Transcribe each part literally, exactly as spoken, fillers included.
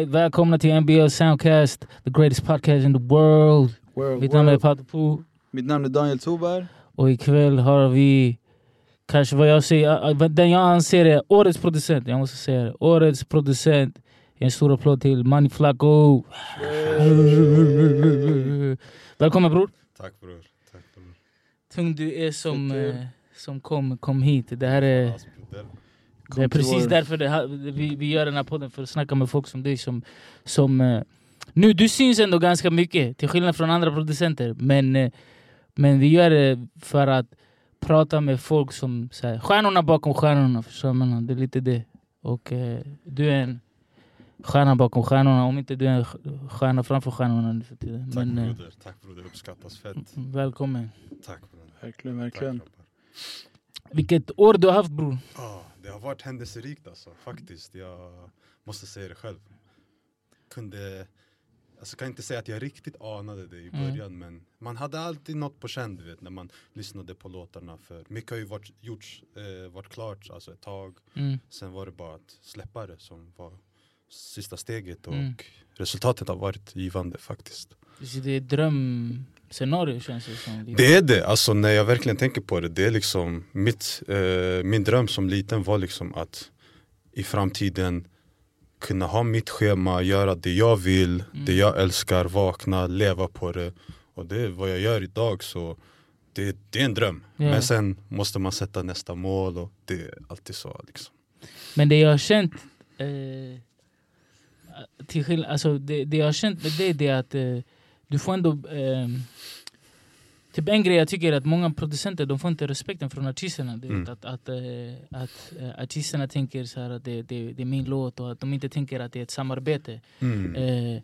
right, välkomna till N B L Soundcast, the greatest podcast in the world. world Mitt namn world. är Patipo. Mitt namn är Daniel Toberg. Och ikväll har vi, kanske vad jag säger, den jag anser är årets producent. Jag måste säga det, årets producent. En stor applåd till Manni Flacco. Yay. Välkommen bror. Tack bror, tack bror. Tung du är som, eh, som kom, kom hit. Det här är... Det är precis därför det här, vi, vi gör den här podden, för att snacka med folk som dig som, som nu du syns ändå ganska mycket till skillnad från andra producenter, men, men vi gör det för att prata med folk som så här, stjärnorna bakom stjärnorna, förstår man, det är lite det. Och eh, du är en stjärna bakom stjärnorna, om inte du är en stjärna framför stjärnorna. Tack men, broder, tack broder, uppskattas fett. Välkommen. Tack broder. Verkligen, verkligen. Tack, vilket år du har haft bror. Oh. Det har varit händelserikt alltså, faktiskt. Jag måste säga det själv. Kunde, alltså kan inte säga att jag riktigt anade det i början, mm. men man hade alltid något på känn, du vet, när man lyssnade på låtarna. För mycket har ju varit, gjorts, eh, varit klart alltså ett tag. Mm. Sen var det bara att släppa det som var sista steget och mm. resultatet har varit givande faktiskt. Så det är dröm... Scenario känns det som. Det är det, alltså när jag verkligen tänker på det, det är liksom mitt, eh, min dröm som liten var liksom att i framtiden kunna ha mitt schema, göra det jag vill, mm. det jag älskar, vakna, leva på det, och det är vad jag gör idag, så det, det är en dröm, yeah. Men sen måste man sätta nästa mål och det är alltid så liksom. Men det jag har känt eh, till skill- alltså det, det jag har känt med det, det är att eh, du får ändå... Eh, typ en grej jag tycker är att många producenter, de får inte respekten från artisterna. Du vet, mm. att, att, eh, att eh, artisterna tänker så här att det, det, det är min låt och att de inte tänker att det är ett samarbete. Mm. Eh,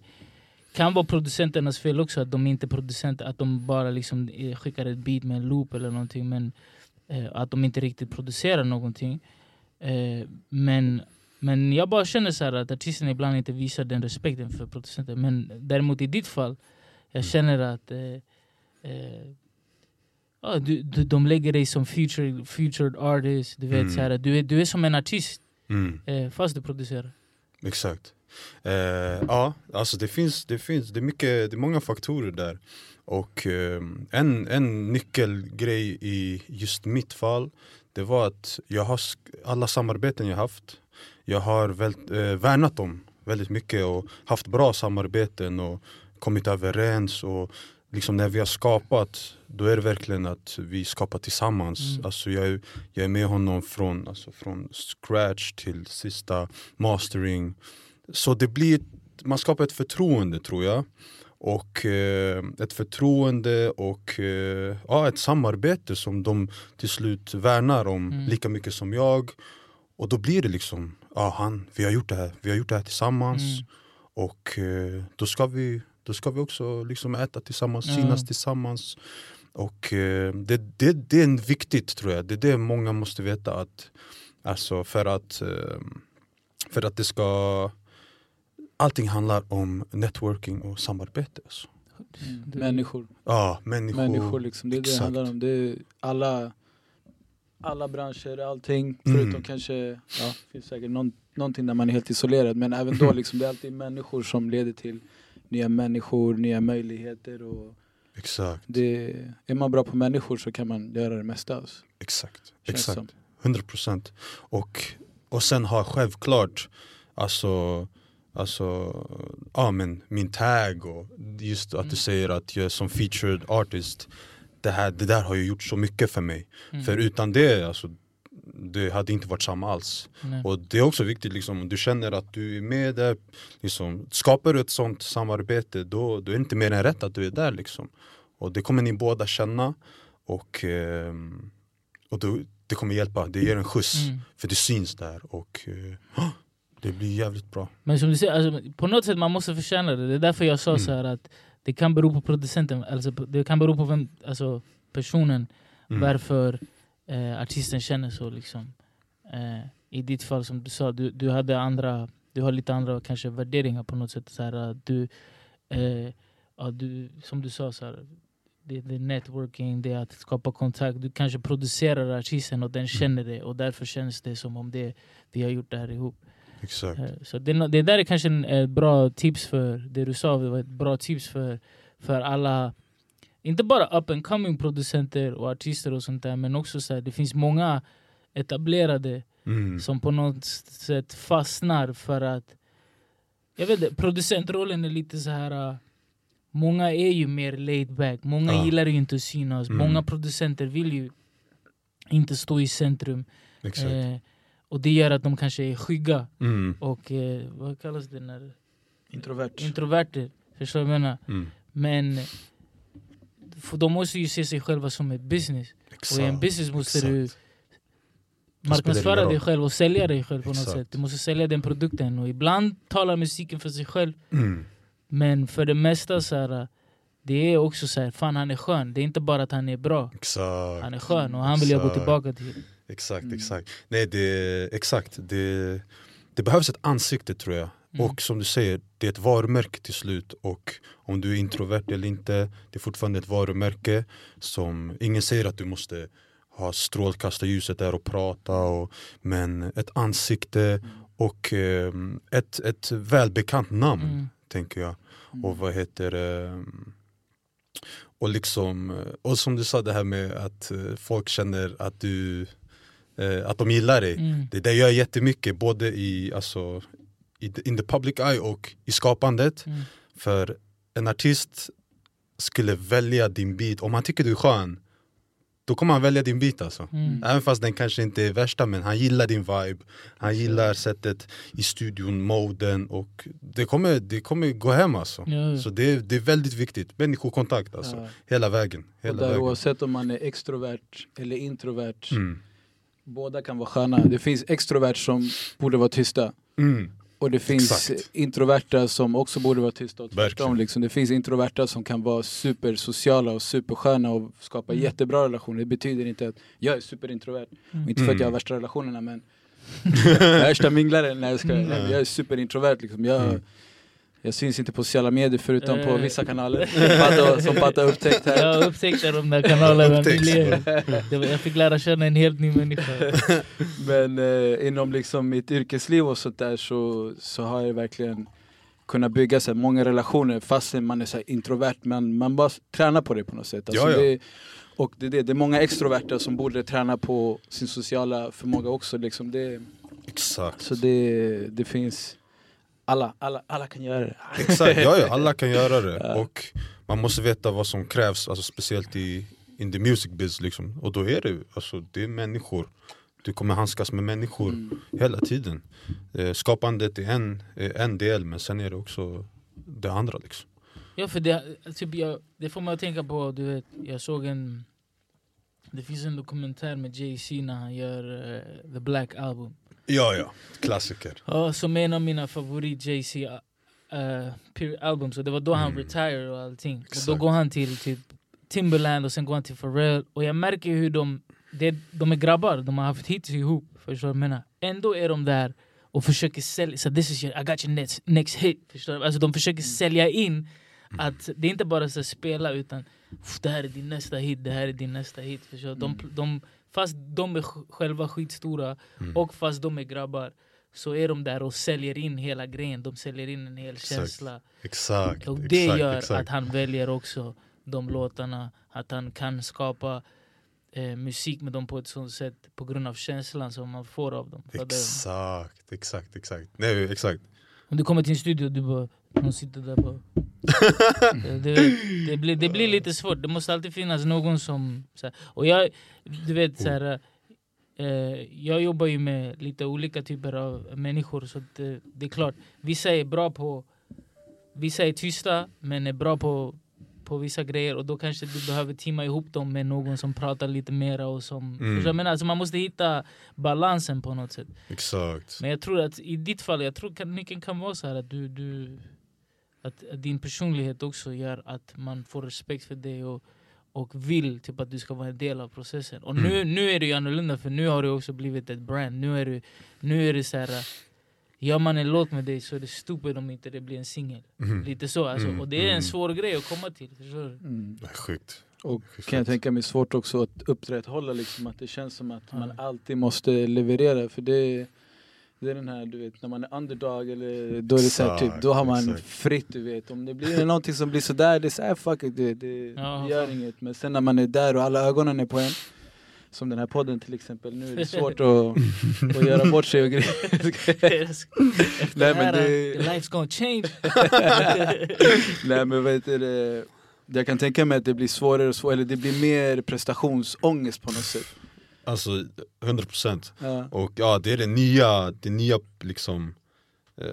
kan vara producenternas fel också, att de inte producenter, att de bara liksom skickar ett beat med en loop eller någonting, men eh, att de inte riktigt producerar någonting. Eh, men... Men jag bara känner så här att artisterna ibland inte visar den respekten för producenter. Men däremot i ditt fall, jag känner att eh, eh, ja, du, du, de lägger dig som future, featured artist. Du vet mm. så här, du, du är som en artist mm. eh, fast du producerar. Exakt. Eh, ja, alltså det finns, det finns, det är mycket, det är många faktorer där. Och eh, en, en nyckelgrej i just mitt fall, det var att jag har alla samarbeten jag haft. Jag har väl, eh, värnat dem väldigt mycket och haft bra samarbeten och kommit överens, och liksom när vi har skapat, då är det verkligen att vi skapar tillsammans. Mm. Alltså jag, jag är med honom från, alltså från scratch till sista mastering. Så det blir, man skapar ett förtroende tror jag. Och eh, ett förtroende och eh, ja, ett samarbete som de till slut värnar om mm. lika mycket som jag. Och då blir det liksom, ja han, vi har gjort det här, vi har gjort det här tillsammans. Mm. Och eh, då ska vi, då ska vi också liksom äta tillsammans, mm. synas tillsammans. Och eh, det, det, det är viktigt tror jag, det är det många måste veta att, alltså för att, eh, för att det ska, allting handlar om networking och samarbete alltså. Mm. Det, människor. Ja, människor. Människor liksom, det är det det handlar om, det är alla... Alla branscher, allting, förutom mm. kanske, ja, finns säkert någon, någonting där man är helt isolerad. Men även då, liksom, det är alltid människor som leder till nya människor, nya möjligheter. Och exakt. Det, är man bra på människor så kan man göra det mesta. Alltså. Exakt, exakt. hundra procent. Och, och sen har självklart, alltså, alltså ja, men min tag och just att mm. du säger att jag är som featured artist. Det, här, det där har ju gjort så mycket för mig. Mm. För utan det, alltså, det hade inte varit samma alls. Nej. Och det är också viktigt, liksom, du känner att du är med där. Liksom, skapar du ett sånt samarbete, då, då är det inte mer än rätt att du är där. Liksom. Och det kommer ni båda känna. Och, eh, och då, det kommer hjälpa, det ger en skjuts. Mm. För det syns där. Och eh, det blir jävligt bra. Men som du säger, alltså, på något sätt man måste förtjäna det. Det är därför jag sa mm. så här att det kan bero på producenten, alltså det kan bero på vem, alltså personen, mm. varför eh, artisten känner så liksom. Eh, I ditt fall som du sa, du, du hade andra, du har lite andra kanske värderingar på något sätt. Så här, du, eh, ja, du, som du sa, så här, det, det är networking, det är att skapa kontakt. Du kanske producerar artisten och den känner det, och därför känns det som om det, vi har gjort det här ihop. Exakt. Så det, det där är kanske ett bra tips för det du sa. Det var ett bra tips för, för alla, inte bara up and coming producenter och artister och sånt där, men också så här, det finns många etablerade mm. som på något sätt fastnar för att, jag vet inte, producentrollen är lite så här. Många är ju mer laid back. Många ah. gillar ju inte att synas. Mm. Många producenter vill ju inte stå i centrum. Exakt. Eh, och det gör att de kanske är skygga. Mm. Och eh, vad kallas det när... Introvert. Introverter. Förstår jag menar? Mm. Men för de måste ju se sig själva som ett business. Exakt. Och i en business måste Exakt. du marknadsföra dig själv och sälja dig själv på Exakt. något sätt. Du måste sälja den produkten. Och ibland talar musiken för sig själv. Mm. Men för det mesta så här, det är också så här, fan han är skön. Det är inte bara att han är bra. Exakt. Han är skön och han vill jag gå tillbaka till. Exakt, mm. exakt. Nej, det, exakt. Det, det behövs ett ansikte tror jag. Mm. Och som du säger, det är ett varumärke till slut. Och om du är introvert eller inte, det är fortfarande ett varumärke som ingen säger att du måste ha strålkastarljuset där och prata. Och, men ett ansikte och eh, ett, ett välbekant namn. Mm. tänker jag. Och vad heter eh, och liksom och som du sa det här med att eh, folk känner att du eh, att de gillar dig. Mm. Det där gör jättemycket både i alltså i in the public eye och i skapandet. Mm. För en artist skulle välja din beat om han tycker du är skön. Då kommer han välja din bit alltså. Mm. Även fast den kanske inte är värsta, men han gillar din vibe. Han gillar sättet i studion, moden och det kommer, det kommer gå hem alltså. Mm. Så det, det är väldigt viktigt. Människokontakt alltså. Ja. Hela vägen. Hela där, vägen. Oavsett om man är extrovert eller introvert. Mm. Båda kan vara sköna. Det finns extrovert som borde vara tysta. Mm. Och det finns Exakt. introverta som också borde vara tysta och tvärtom, liksom. Det finns introverta som kan vara supersociala och supersköna och skapa mm. jättebra relationer. Det betyder inte att jag är superintrovert. Mm. Inte för att jag har värsta relationerna, men värsta minglaren. Nej, jag, ska, mm. nej, jag är superintrovert. Liksom. Jag, mm. jag syns inte på sociala medier förutom på vissa kanaler som Patta har upptäckt här. Jag upptäckte de där kanalerna. Jag fick lära känna en helt ny människa. Men eh, inom liksom mitt yrkesliv och sånt där så, så har jag verkligen kunnat bygga så här, många relationer fast man är så här, introvert. Men man bara tränar på det på något sätt. Alltså, ja, ja. Det, och det, det, det är många extroverter som borde träna på sin sociala förmåga också. Liksom. Det, Exakt. Så det, det finns... Alla, alla, alla kan göra det. Exakt, ja, ja, alla kan göra det. Ja. Och man måste veta vad som krävs, alltså speciellt i in the music biz liksom. Och då är det, alltså, det är människor. Du kommer handskas med människor mm. hela tiden. Eh, skapandet är en, en del, men sen är det också det andra liksom. Ja, för det, typ jag, det får man att tänka på, du vet, jag såg en, det finns en dokumentär med Jay-Z när han gör uh, The Black Album. Ja, ja. Klassiker. Ja, som en av mina favorit Jay-Z uh, album. Så det var då han mm. retire och allting. Exakt. Och då går han till typ Timberland och sen går han till Pharrell. Och jag märker hur de, det, de är grabbar. De har haft hits ihop. Förstår du menar? Ändå är de där och försöker sälja. Så this is your, I got your next, next hit. Förstår du? Alltså de försöker sälja in att det är inte bara så spela utan det här är din nästa hit, det här är din nästa hit. Förstår du? De, de fast de är själva skitstora mm. och fast de är grabbar så är de där och säljer in hela grejen. De säljer in en hel exakt. känsla. Exakt. Och det exakt, gör exakt. att han väljer också de låtarna. Att han kan skapa eh, musik med dem på ett sånt sätt på grund av känslan som man får av dem. Exakt, exakt, exakt. Nej, exakt. Om du kommer till en studio och du bara, någon sitter där bara. det, det, det, blir, det blir lite svårt. Det måste alltid finnas någon som... Så här, och jag, du vet så här... Eh, jag jobbar ju med lite olika typer av människor. Så det, det är klart. Vissa är bra på... Vissa är tysta, men är bra på, på vissa grejer. Och då kanske du behöver teama ihop dem med någon som pratar lite mera. Och som, mm. jag menar, alltså man måste hitta balansen på något sätt. Exakt. Men jag tror att i ditt fall... Jag tror att nyckeln kan vara så här att du... du Att, att din personlighet också gör att man får respekt för dig och, och vill typ att du ska vara en del av processen. Och nu, mm. nu är det ju annorlunda för nu har du också blivit ett brand. Nu är det, nu är det så här, gör man en låt med dig så är det stupid om inte det blir en singel. Mm. Lite så alltså. Mm. Och det är en svår mm. grej att komma till. Mm. Det är sjukt. Och kan jag tänka mig svårt också att upprätthålla liksom att det känns som att man alltid måste leverera för det Det är den här, du vet, när man är underdog eller då är det så här, typ, då har man exakt. fritt, du vet. Om det blir någonting som blir så där, det är så här, fuck it, det, det ja. gör inget. Men sen när man är där och alla ögonen är på en, som den här podden till exempel, nu är det svårt att, att göra bort sig och grejer. Efter Nej, men det här, the life's gonna change. Nej, men vet du, jag kan tänka mig att det blir svårare och svårare, eller det blir mer prestationsångest på något sätt. Alltså, hundra procent. Ja. Och ja, det är det nya, det nya liksom, eh,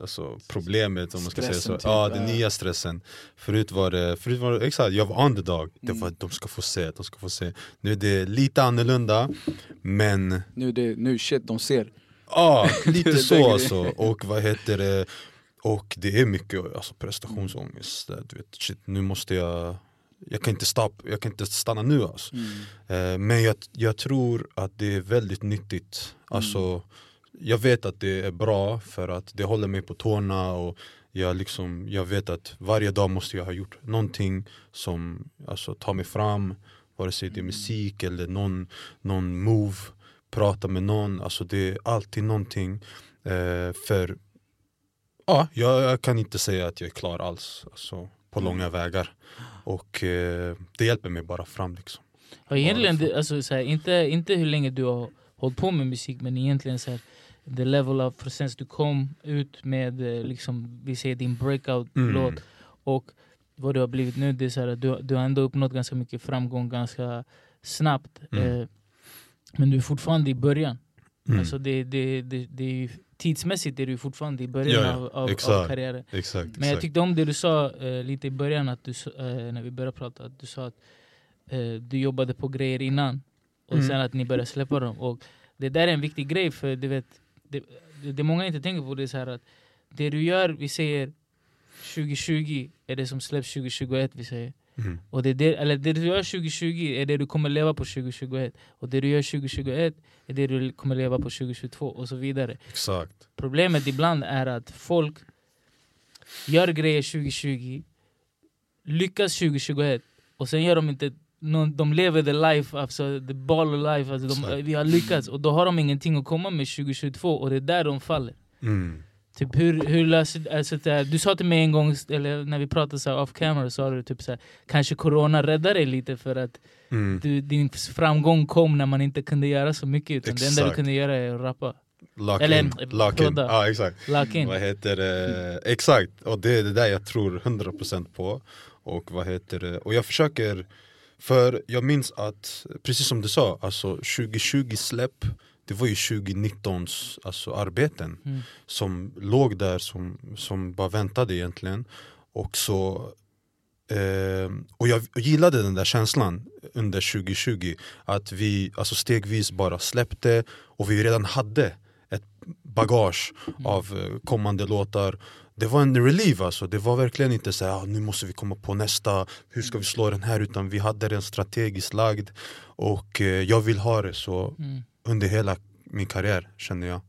alltså problemet, om man ska stressen, säga så. Typ, ja, den ja. nya stressen. Förut var det, förut var det, exakt, jag var underdog. Mm. Det var, de ska få se, de ska få se. Nu är det lite annorlunda, men... Nu det, nu shit, de ser. Ja, lite så alltså. Och vad heter det? Och det är mycket, alltså prestationsångest. Du vet, shit, nu måste jag... Jag kan inte stopp, jag kan inte stanna nu alltså. mm. eh, men jag, jag tror att det är väldigt nyttigt. Mm. Alltså, jag vet att det är bra för att det håller mig på tårna och jag liksom, jag vet att varje dag måste jag ha gjort någonting som alltså tar mig fram, vare sig det är musik eller någon, någon move, prata med någon, alltså det är alltid någonting eh, för ja, jag, jag kan inte säga att jag är klar alls, alltså på långa vägar. Och eh, det hjälper mig bara fram liksom. Ja, egentligen, det, alltså, så här, inte, inte hur länge du har hållit på med musik, men egentligen så här, the level of, för sen du kom ut med liksom, vi säger din breakout-låt mm. och vad du har blivit nu, det är så här, du, du har ändå uppnått ganska mycket framgång ganska snabbt. Mm. Eh, men du är fortfarande i början. Mm. Alltså det, det, det, det är ju tidsmässigt är du fortfarande i början ja, av, av, av karriären. Exakt, men jag tyckte om det du sa eh, lite i början, att du, eh, när vi började prata, att du sa att eh, du jobbade på grejer innan och mm. sen att ni började släppa dem. Och det där är en viktig grej, för du vet, det, det många inte tänker på, det är så här att det du gör, vi säger tjugo tjugo är det som släpps tjugo tjugoett, vi säger. Mm. Och det, det, eller det du gör tjugo tjugo är det du kommer leva på tjugo tjugoett, och det du gör tjugo tjugoett är det du kommer leva på tjugo tjugotvå och så vidare. Exakt. Problemet ibland är att folk gör grejer tjugo tjugo, lyckas tjugo tjugoett, och sen gör de inte någon, de lever the life, alltså the ball life, alltså de, vi har lyckats, och då har de ingenting att komma med tjugo tjugotvå, och det är där de faller. Mm. Typ hur, hur löser, alltså där, du sa till mig en gång, eller när vi pratade så här, off camera, sa du typ så här, kanske corona räddade dig lite för att mm. du, din framgång kom när man inte kunde göra så mycket, utan exakt. Det enda du kunde göra är att rappa. Lock eller, in, lock in. Ah, exakt. Lock in. Vad heter det? Exakt, och det är det där jag tror hundra procent på, och vad heter det? Och jag försöker, för jag minns att, precis som du sa, alltså tjugo tjugo släpp, det var ju tjugonitton:s alltså arbeten mm. som låg där, som som bara väntade egentligen, och så eh, och jag gillade den där känslan under tjugo tjugo, att vi alltså stegvis bara släppte, och vi redan hade ett bagage mm. av kommande låtar. Det var en relief alltså, det var verkligen inte så här, ah, nu måste vi komma på nästa, hur ska vi slå den här, utan vi hade den strategiskt lagd, och eh, jag vill ha det så mm. under hela min karriär, känner jag.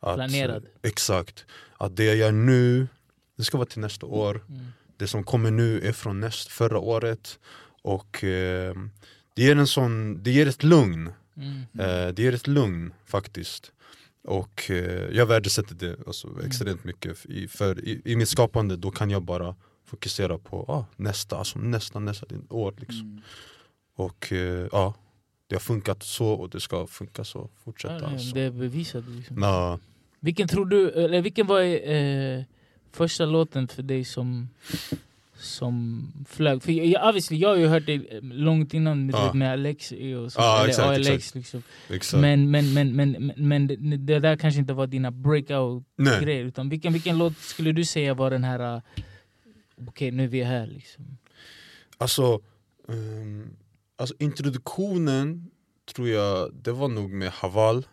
Att, planerad. Exakt. Att det jag gör nu, det ska vara till nästa år. Mm. Det som kommer nu är från näst, förra året. Och eh, det ger en sån, det ger ett lugn. Mm. Eh, det ger ett lugn faktiskt. Och eh, jag värdesätter det alltså, extremt mycket. I, för i, i mitt skapande, då kan jag bara fokusera på ah, nästa, alltså nästa, nästa år liksom. Mm. Och eh, ja. Det har funkat så, och det ska funka så. Fortsätta. Ja, nej, det är bevisat. Liksom. Ja. Vilken tror du, eller vilken var eh, första låten för dig som, som flög? För jag, obviously, jag har ju hört det långt innan med, ja. med Alexi och så. Ja, exakt, Alex, exakt. Liksom. Exakt. Men, men, men, men, men, men det där kanske inte var dina breakout-grejer. Utan vilken, vilken låt skulle du säga var den här, uh, okej, okay, nu är vi här liksom? Alltså... Um... Alltså introduktionen, tror jag, det var nog med Haval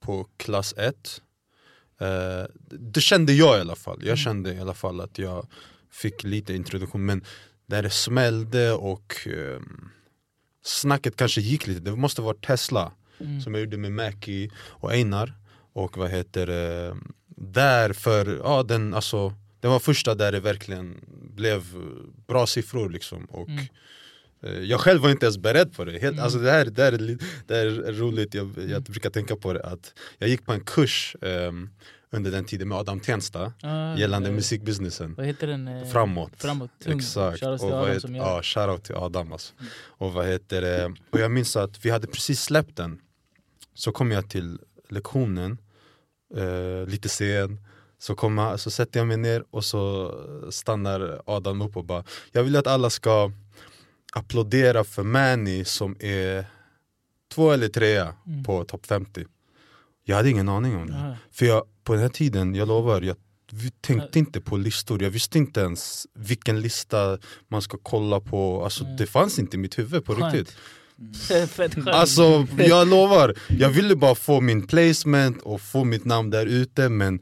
på klass ett. Eh, det kände jag i alla fall. Jag mm. kände i alla fall att jag fick lite introduktion. Men där det smällde och eh, snacket kanske gick lite. Det måste vara Tesla mm. som jag gjorde med Macky och Einar. Och vad heter eh, där för, ja den alltså, det var första där det verkligen blev bra siffror liksom. Och... Mm. Jag själv var inte ens beredd på det. Helt, mm. Alltså det här, det här, är, det här är roligt. Jag, jag mm. brukar tänka på det. Att jag gick på en kurs um, under den tiden med Adam Tensta. Ah, gällande det, musikbusinessen. Vad heter den? Eh, framåt. framåt. Exakt. Shoutout till Adam. Heter, ja, shoutout till Adam alltså. Mm. Och vad heter det? Och jag minns att vi hade precis släppt den. Så kom jag till lektionen. Uh, lite sen. Så, kom, så sätter jag mig ner och så stannar Adam upp och bara, jag vill att alla ska applådera för Manni som är två eller trea mm. på topp femtio. Jag hade ingen aning om det. Mm. För jag, på den här tiden, jag lovar, jag tänkte inte på listor. Jag visste inte ens vilken lista man ska kolla på. Alltså mm. det fanns inte i mitt huvud på skönt. Riktigt. Alltså jag lovar, jag ville bara få min placement och få mitt namn där ute, men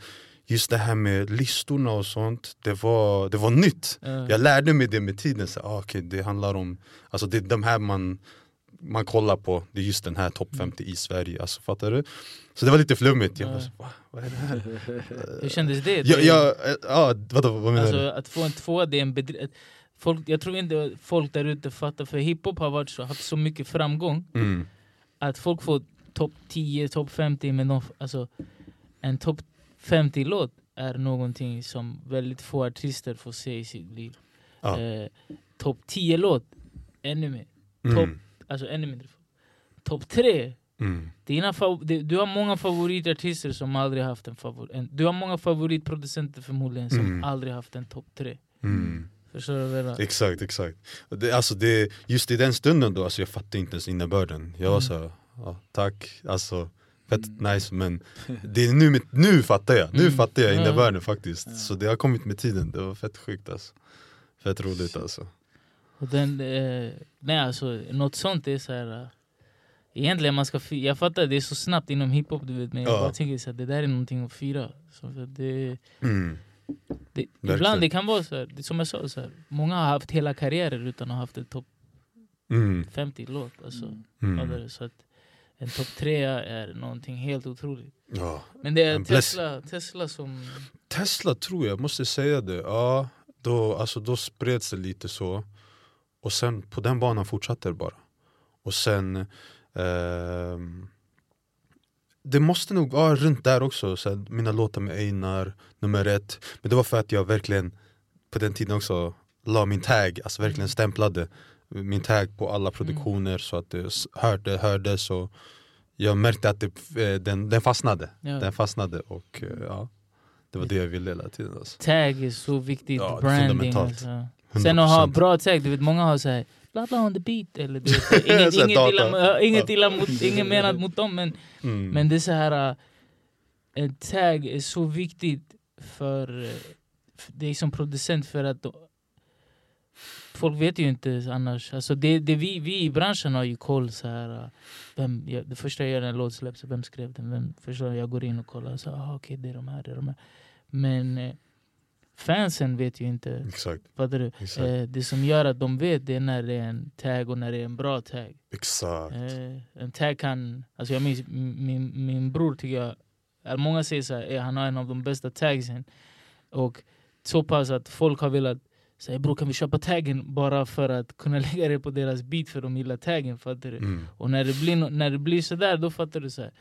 just det här med listorna och sånt, det var, det var nytt. Mm. Jag lärde mig det med tiden. Så, ah, okay, det handlar om, alltså det är de här man, man kollar på. Det är just den här topp femtio i Sverige. Alltså, fattar du? Så det var lite flummigt. Mm. Jag bara, Va, vad är det här? Hur kändes det? Ja, ja, ja, vad, vad menar alltså, du? Att få en tvåa, det är en bedrift. Jag tror inte folk där ute fattar, för hiphop har varit så, haft så mycket framgång. Mm. Att folk får topp tio, topp femtio, men de, alltså en topp femtio-låt är någonting som väldigt få artister får se i sitt liv. Ja. Eh, topp tio-låt, ännu mer. Mm. Top, alltså ännu mindre. Topp tre. Mm. Dina favor- du har många favoritartister som aldrig haft en favorit. Du har många favoritproducenter förmodligen som mm. aldrig haft en topp tre. Mm. Förstår du vad jag? Exakt, exakt. Det, alltså det, just i den stunden då, alltså jag fattade inte ens innebörden. Jag var så, ja, tack, alltså... Fett nice, men det är nu, nu fattar jag. Nu mm. fattar jag innebörden faktiskt. Ja. Så det har kommit med tiden. Det var fett sjukt alltså. Fett roligt alltså. Och den, eh, nej alltså, något sånt är så här. Uh, egentligen man ska, fi- jag fattar det är så snabbt inom hiphop du vet, men jag ja. bara tänker så här, det där är någonting att fira. Så det, mm. det, ibland det kan vara så här, det, som jag sa så här, många har haft hela karriärer utan att ha haft en topp mm. femtio-låt alltså. Mm. Så att en topp tre är någonting helt otroligt. Ja. Men det är Tesla, Tesla som... Tesla tror jag, måste säga det. Ja, då, alltså, då spreds det lite så. Och sen på den banan fortsatte det bara. Och sen... Eh, det måste nog vara runt där också. Så här, mina låtar med Einar, nummer ett. Men det var för att jag verkligen på den tiden också la min tag. Alltså verkligen stämplade min tag på alla produktioner mm. så att det hörde, hörde så jag märkte att det, den, den fastnade ja. den fastnade och ja, det var det jag ville hela tiden alltså. Tag är så viktigt, ja, branding alltså. Sen att ha bra tag, du vet många har såhär bla bla on the beat eller du vet, inget, inget, illa, inget illa mot, inget menat mot dem men, mm. men det är såhär en tag är så viktigt för, för dig som producent för att folk vet ju inte annars. Alltså det, det vi, vi i branschen har ju koll så här. Vem, jag, det första jag gör en låt släpps, vem skrev den? Vem, förstår, jag går in och kollar och så, ah, okej, okay, det är de här, det är de här. Men eh, fansen vet ju inte. Exakt. Du? Exakt. Eh, det som gör att de vet det är när det är en tag och när det är en bra tag. Exakt. Eh, en tag kan, alltså jag minns, min, min bror tycker jag, många säger så här, eh, han har en av de bästa tagsen. Och så pass att folk har velat säger bror kan vi köpa taggen bara för att kunna lägga det på deras beat för de gillar taggen, fattar du? Mm. Och när det blir, no- när det blir sådär då fattar du såhär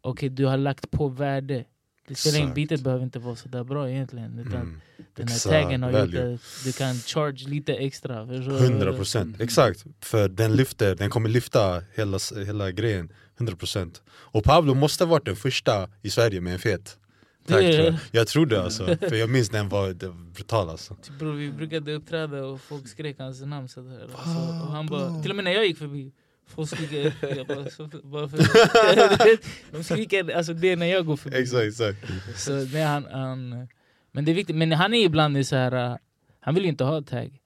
okej, okay, du har lagt på värde. Det spelar in, beatet behöver inte vara sådär bra egentligen utan mm. den här exakt. Taggen har gjort att du kan charge lite extra. hundra procent, mm. exakt. För den lyfter, den kommer lyfta hela, hela grejen, hundra procent. Och Pablo måste ha varit den första i Sverige med en fet. Tack, tror jag. jag tror det alltså, för jag minns den var, det var brutal alltså. Typ, bro, vi brukade uppträda och folk skrek hans namn så där. Alltså, och han bara, till och med när jag gick förbi, folk skriker, jag bara, så, bara för, de skriker, alltså det är när jag går förbi. Exakt, exakt. Så, nej, han, han, men det är viktigt, men han är ibland så här, han vill ju inte ha tag.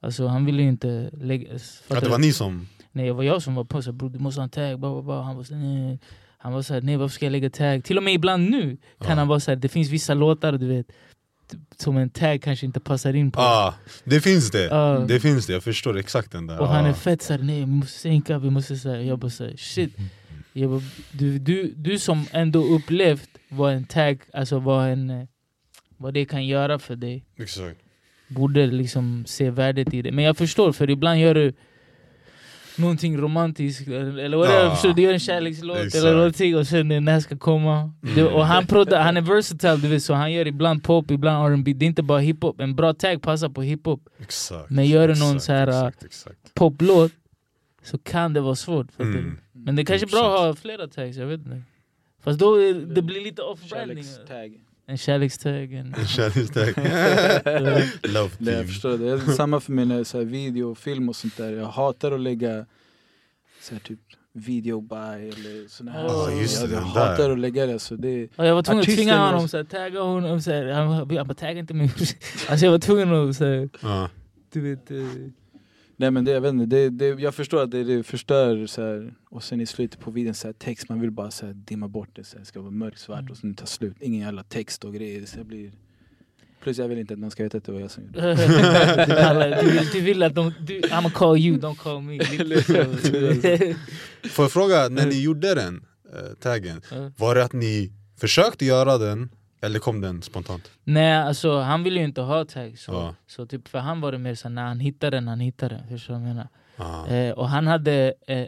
Alltså han vill ju inte lägga... Att det var ni som... Nej, det var jag som var på så bro, du måste ha en tag, bla, bla, bla. Han var så, nej. Han var så här, nej varför ska jag lägga tag? Till och med ibland nu kan ja. han vara så här, det finns vissa låtar du vet som en tag kanske inte passar in på. Ja, ah, det finns det. Uh, det finns det, jag förstår exakt den där. Och ah. han är fett så här, nej vi måste sänka, vi måste så här, jag bara så här, shit. Jag bara, du, du, du som ändå upplevt vad en tag, alltså vad, en, vad det kan göra för dig. Exakt. borde liksom se värdet i det. Men jag förstår, för ibland gör du någonting romantiskt eller vad det är, du gör en kärlekslåt eller någonting och sen den här ska komma. Du, och han, produ- han är versatile, du vet, så han gör ibland pop, ibland R and B. Det är inte bara hiphop. En bra tag passar på hiphop. Exakt. Men gör du någon exakt, så här exakt, exakt. poplåt, så kan det vara svårt. För mm. det. Men det är kanske är bra att ha flera tags, jag vet inte. Fast då är, det blir lite off-branding. En kärlekstag. En kärlekstag. Love team. Jag förstår det. Det är samma för mig när så här video, film och sånt där. Jag hatar att lägga så här typ video by eller såna här. Oh, så just jag det, jag hatar där. Att lägga det. Så det och jag var tvungen att tvinga honom så här, tagga honom så här. Han, han bara tagga inte mig. Alltså jag var tvungen att så här. Uh. Du vet. Uh. Nej men det jag vet inte. Det, det, jag förstår att det, det förstör så här. Och sen i slutet på videon så här text. Man vill bara så här dimma bort det. Så här, ska vara mörksvart mm. och sen ta slut. Ingen jävla text och grejer. Så blir... Plus jag vill inte att någon ska veta att det var jag som gjorde det. du, vill, du vill att de... Du, I'm call you, don't call me. Får jag fråga, när ni gjorde den äh, taggen. Mm. Var det att ni försökte göra den? Eller kom den spontant? Nej, alltså han ville ju inte ha tag. Så, ja. Så typ för han var det mer så när han hittade den, han hittade den. Förstår du vad jag menar? Ah. Eh, och han hade... Eh,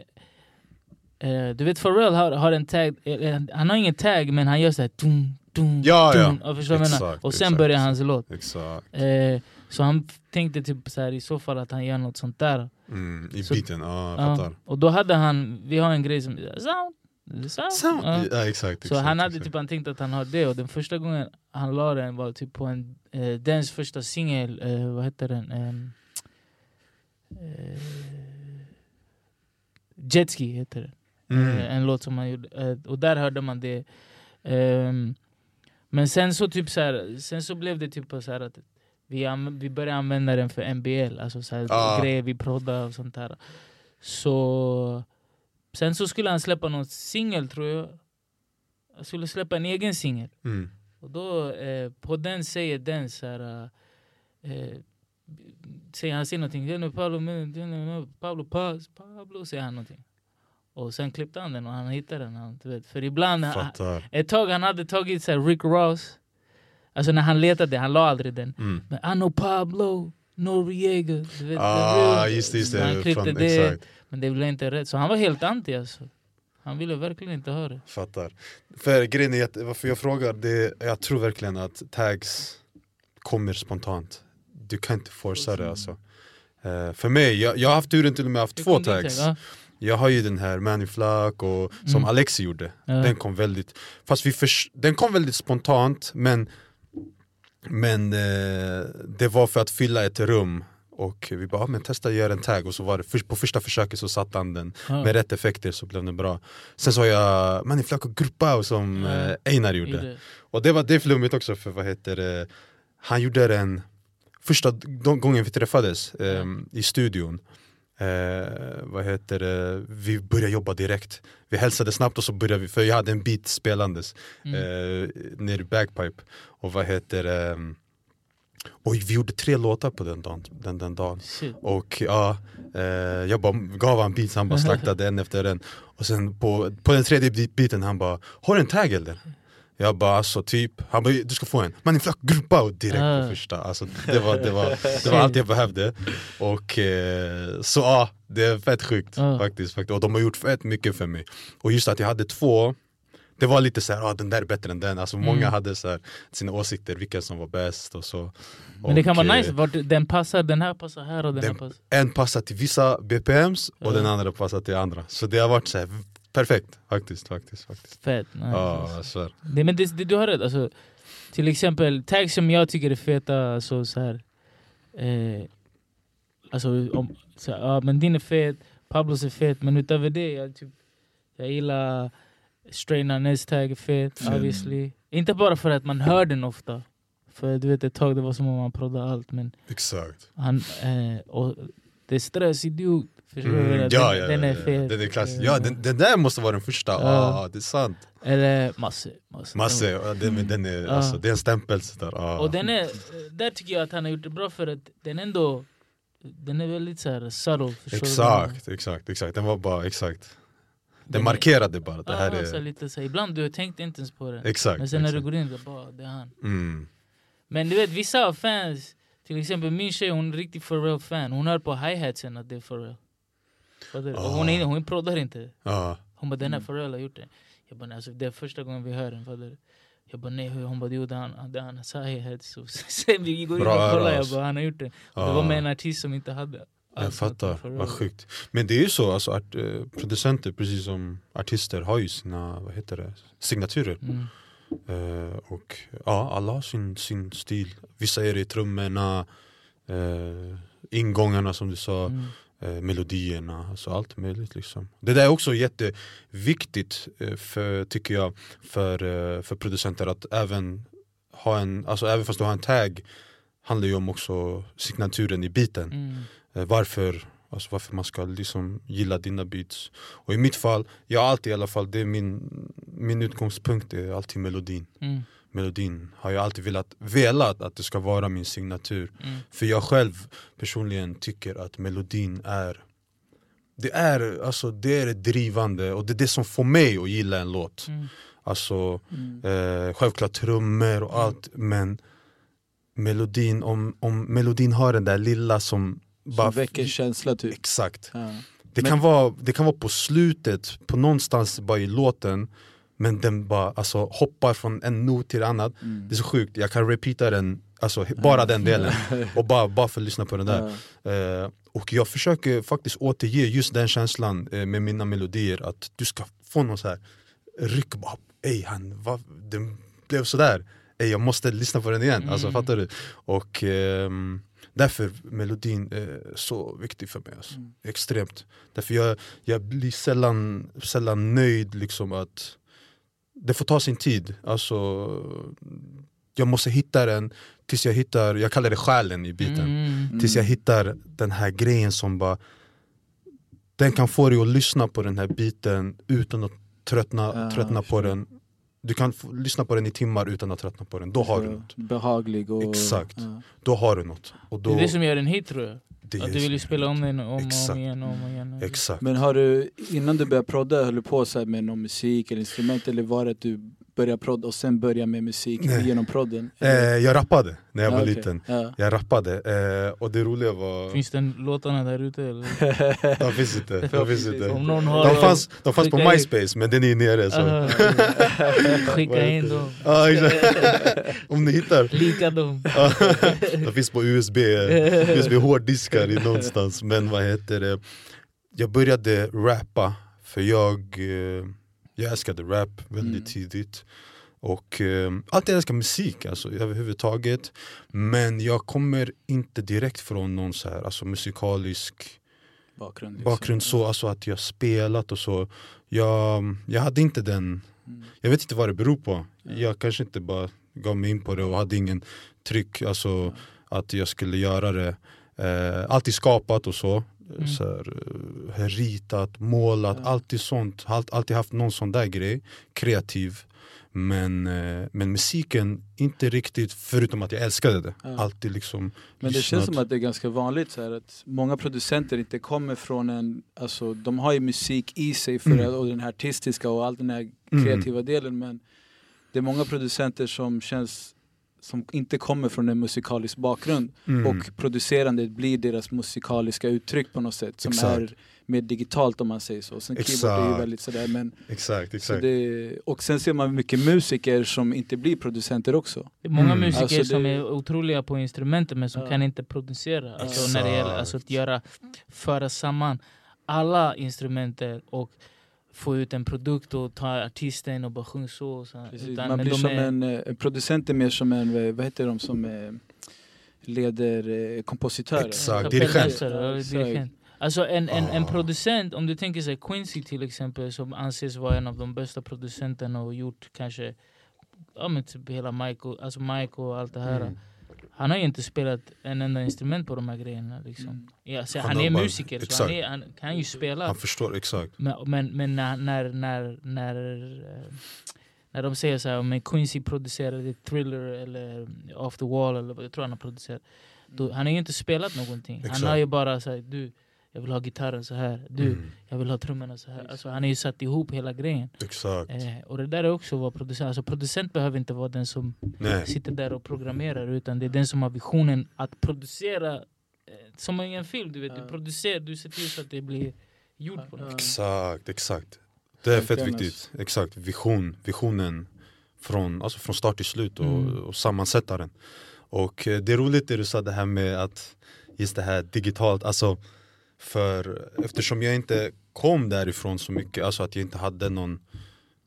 eh, du vet, Pharrell har, har en tag... Eh, han har ingen tag, men han gör så här... Dum, dum, ja, dum, ja. Och, förstår exakt, jag menar? Och sen exakt, börjar hans låt. Exakt. Eh, så han tänkte typ så här i så fall att han gör något sånt där. Mm, i så, biten, ja, jag fattar. Och då hade han... Vi har en grej som... Sound. Sound. Ja. Ja, exakt, så exakt, han hade exakt. Typ han tänkt att han har det. Och den första gången han la den var typ på en eh, Dens första singel eh, vad heter den eh, eh, Jetski heter den mm. eh, en låt som han gjorde eh, och där hörde man det eh, men sen så typ så här, sen så blev det typ så här att vi, an- vi började använda den för N B L. Alltså så här, ah. grejer vi proddade och sånt här. Så sen så skulle han släppa någon singel, tror jag. Han skulle släppa en egen singel. Mm. Och då, eh, på den säger den så här... Eh, säger han säger någonting. Pablo, Pablo, pass, Pablo, säger han någonting. Och sen klippte han den och han hittade den. Han, vet. För ibland... Han, ett tag han hade tagit så här, Rick Ross. Alltså när han letade, han la aldrig den. Mm. Men I know Pablo, Noriega. Du vet, ah, just det, just det. Han klippte Fan, det. Exakt. Men det blev inte rätt. Så han var helt anti alltså. Han ville verkligen inte höra det. Fattar. För grejen är att, varför jag frågar, det, jag tror verkligen att tags kommer spontant. Du kan inte forsa det alltså. Uh, för mig, jag, jag har haft turen till och med haft du två tags. Tag, ja. Jag har ju den här Manni Flacco och som mm. Alexi gjorde. Ja. Den kom väldigt, fast vi förs- den kom väldigt spontant. Men, men uh, det var för att fylla ett rum. Och vi bara, ah, men testa att göra en tag. Och så var det, för, på första försöket så satt han den ja. Med rätt effekter så blev den bra. Sen så har jag Manni Flacco Gruppau som ja. eh, Einar gjorde det. Och det var det flummigt också för vad heter det. Han gjorde den första de, gången vi träffades eh, ja. I studion eh, vad heter det. Vi började jobba direkt. Vi hälsade snabbt och så började vi. För jag hade en beat spelandes mm. eh, nere i bagpipe. Och vad heter det eh, och vi gjorde tre låtar på den dagen, den, den dagen. Och ja, eh, jag bara gav han beats, han bara slaktade en efter en. Och sen på, på den tredje biten han bara, har du en tag eller? Jag bara, alltså typ, han bara, du ska få en Manni Flacco Gruppau direkt ah. på första. Alltså det var, det var, det var allt jag behövde. Och eh, så ja, det är fett sjukt ah. faktiskt, faktiskt. Och de har gjort fett mycket för mig. Och just att jag hade två. Det var lite så här, ah, den där är bättre än den. Alltså mm. många hade så här, sina åsikter, vilka som var bäst och så. Men och, det kan vara nice, vart den passar, den här passar här och den, den här passar. En passar till vissa B P Ms och mm. den andra passar till andra. Så det har varit så här, perfekt, faktiskt, faktiskt, faktiskt. Fett, nice. Ja, jag svär. Det, men det, det, du har rätt, alltså, till exempel, tag som jag tycker är feta, alltså så här, eh, alltså, om, så här, ja, men din är fet, Pablos är fet, men utöver det, jag, typ, jag gillar... Straightenar nästag är fet, mm. obviously. Inte bara för att man hör den ofta. För du vet, ett tag det var som om man prodde allt. Men exakt. Han, eh, och det är stress, idiot. Mm, ja, ja, ja, den är fet. Den är klassisk. Ja, den, den där måste vara den första. Ja, ah, det är sant. Eller Masse. Masse, Masse ja, den, mm. den är, alltså, det är en stämpel. Så där. Ah. Och den är, där tycker jag att han har gjort det bra för att den ändå, den är väldigt så här subtle. Exakt, exakt, exakt. Den var bara, exakt. Det markerade bara att det här ah, är... Så lite, så ibland du tänkte inte ens på det. Exakt. Men sen exakt. När du går in, det bara, det är han. Mm. Men du vet, vissa fans, Till exempel min tjej, hon är en riktig Pharrell-fan. Hon hör på hi-hatsen att det är Pharrell. Oh. Hon, är, hon proddar inte. Oh. Hon bara, den här Pharrell har gjort det. Jag bara, alltså, det är första gången vi hör den. Fattar. Jag bara, nej, hon bara, jo, han sa hi-hats. Sen vi går in och kollar, jag bara, han har gjort det. Oh. Det var med en artist som inte hade. Jag fattar, vad sjukt. Men det är ju så, alltså, art, eh, producenter, precis som artister, har ju sina, vad heter det, signaturer. Mm. Eh, och ja, alla har sin, sin stil. Vissa är det i trummorna, eh, ingångarna som du sa, mm. eh, melodierna, alltså allt möjligt liksom. Det där är också jätteviktigt, eh, för, tycker jag, för, eh, för producenter att även ha en, alltså även fast du har en tag, handlar ju om också signaturen i biten. Mm. Varför, alltså varför man ska liksom gilla dina beats. Och i mitt fall, jag alltid i alla fall, det är min, min utgångspunkt är alltid melodin. Mm. Melodin har jag alltid velat, velat att det ska vara min signatur. Mm. För jag själv personligen tycker att melodin är, det är, alltså det är drivande. Och det är det som får mig att gilla en låt. Mm. Alltså, mm. Eh, självklart trummor och allt, men melodin, om, om melodin har den där lilla som bara väcker känsla typ. Exakt. Ja. Det, men kan vara, det kan vara på slutet, på någonstans bara i låten, men den bara, alltså, hoppar från en not till annat. Mm. Det är så sjukt. Jag kan repeata den, alltså, bara ja. Den delen och bara, bara för att lyssna på den där. Ja. Eh, och jag försöker faktiskt återge just den känslan eh, med mina melodier, att du ska få någon så här ryck, bara, ej han, va, det blev sådär. Ej, jag måste lyssna på den igen. Mm. Alltså, fattar du? Och Eh, därför melodin är så viktig för mig, alltså. Mm. Extremt. Därför jag, jag blir sällan, sällan nöjd liksom, att det får ta sin tid. Alltså, jag måste hitta den tills jag hittar, jag kallar det själen i biten. Mm, mm. Tills jag hittar den här grejen som bara, den kan få dig att lyssna på den här biten utan att tröttna, ah, tröttna på den. Du kan f- lyssna på den i timmar utan att tröttna på den. Då har så, du något. Behaglig och exakt. Ja. Då har du något. Och då, det är det som gör den hit, tror jag. Det att du vill ju spela om den om och om igen och om igen. Exakt. Men har du, innan du började prodda, höll du på så här med någon musik eller instrument? Eller var det att du började prodda och sen började med musik Nej. genom prodden? Eh, jag rappade när jag var ah, okay. liten. Ja. Jag rappade. Eh, och det roliga var, finns den låtarna där ute? Eller? de finns inte. De finns inte. Om någon har, de fanns, de fanns på MySpace, in. Men den är nere. Så. Ah, skicka in dem. Ah, om ni hittar. Lika dem. de finns på U S B. U S B hårddiskar. I någonstans, men vad heter det? Jag började rappa för jag, jag älskade rap väldigt mm. tidigt och eh, alltid älskade musik, alltså, överhuvudtaget, men jag kommer inte direkt från någon så här, alltså, musikalisk bakgrund, liksom. bakgrund så, alltså, att jag spelat och så. Jag, jag hade inte den, mm. jag vet inte vad det beror på. Mm. Jag kanske inte bara gav mig in på det och hade ingen tryck, alltså, mm. att jag skulle göra det. Uh, alltid skapat och så, mm. så här, uh, ritat, målat, ja. Alltid sånt, allt, alltid haft någon sån där grej, kreativ, men, uh, men musiken inte riktigt, förutom att jag älskade det, ja. Alltid liksom. Men det känns som att det är ganska vanligt så här, att många producenter inte kommer från en, alltså, de har ju musik i sig för mm. och den här artistiska och all den här kreativa mm. delen, men det är många producenter som känns som inte kommer från en musikalisk bakgrund mm. och producerandet blir deras musikaliska uttryck på något sätt som exakt. Är mer digitalt, om man säger så. Sen exakt. Keyboard är ju väldigt sådär, men exakt, exakt. Så det, och sen ser man mycket musiker som inte blir producenter också. Det är många mm. musiker alltså det, som är otroliga på instrumenten men som ja. Kan inte producera. Alltså, när det gäller, alltså, att göra, föra samman alla instrumenter och få ut en produkt och ta artisten och bara sjung så. Och så. Utan, man blir som är en, en producent är mer som en, vad heter de som är, leder kompositörer. Exakt, dirigent. dirigent. Alltså en, en, en producent, om du tänker sig Quincy till exempel, som anses vara en av de bästa producenterna och gjort kanske, ja men typ hela Michael, alltså Michael och allt det här. Mm. Han har ju inte spelat en enda instrument på de här grejerna. Liksom. Mm. Ja, så han, han är bara musiker, exakt. Så han, är, han kan ju spela. Han förstår, exakt. Men, men, men när, när, när, när, när de säger så här, men Quincy producerade Thriller eller Off the Wall, eller jag tror han har producerat. Då, han har ju inte spelat någonting. Exakt. Han har ju bara så här, du, jag vill ha gitarren så här. Du, mm. jag vill ha trummorna så här. Alltså, han är ju satt ihop hela grejen. Exakt. Eh, och det där är också vad producent... Alltså producent behöver inte vara den som Nej. sitter där och programmerar. Utan det är den som har visionen att producera. Eh, som i en film, du vet. Mm. Du producerar, du ser till så att det blir gjort på något. Exakt, exakt. Det är fett viktigt. Exakt, vision. Visionen från, alltså från start till slut och, mm. och sammansätta den. Och eh, det är roligt det du sa, det här med att just det här digitalt, alltså för eftersom jag inte kom därifrån så mycket, alltså att jag inte hade någon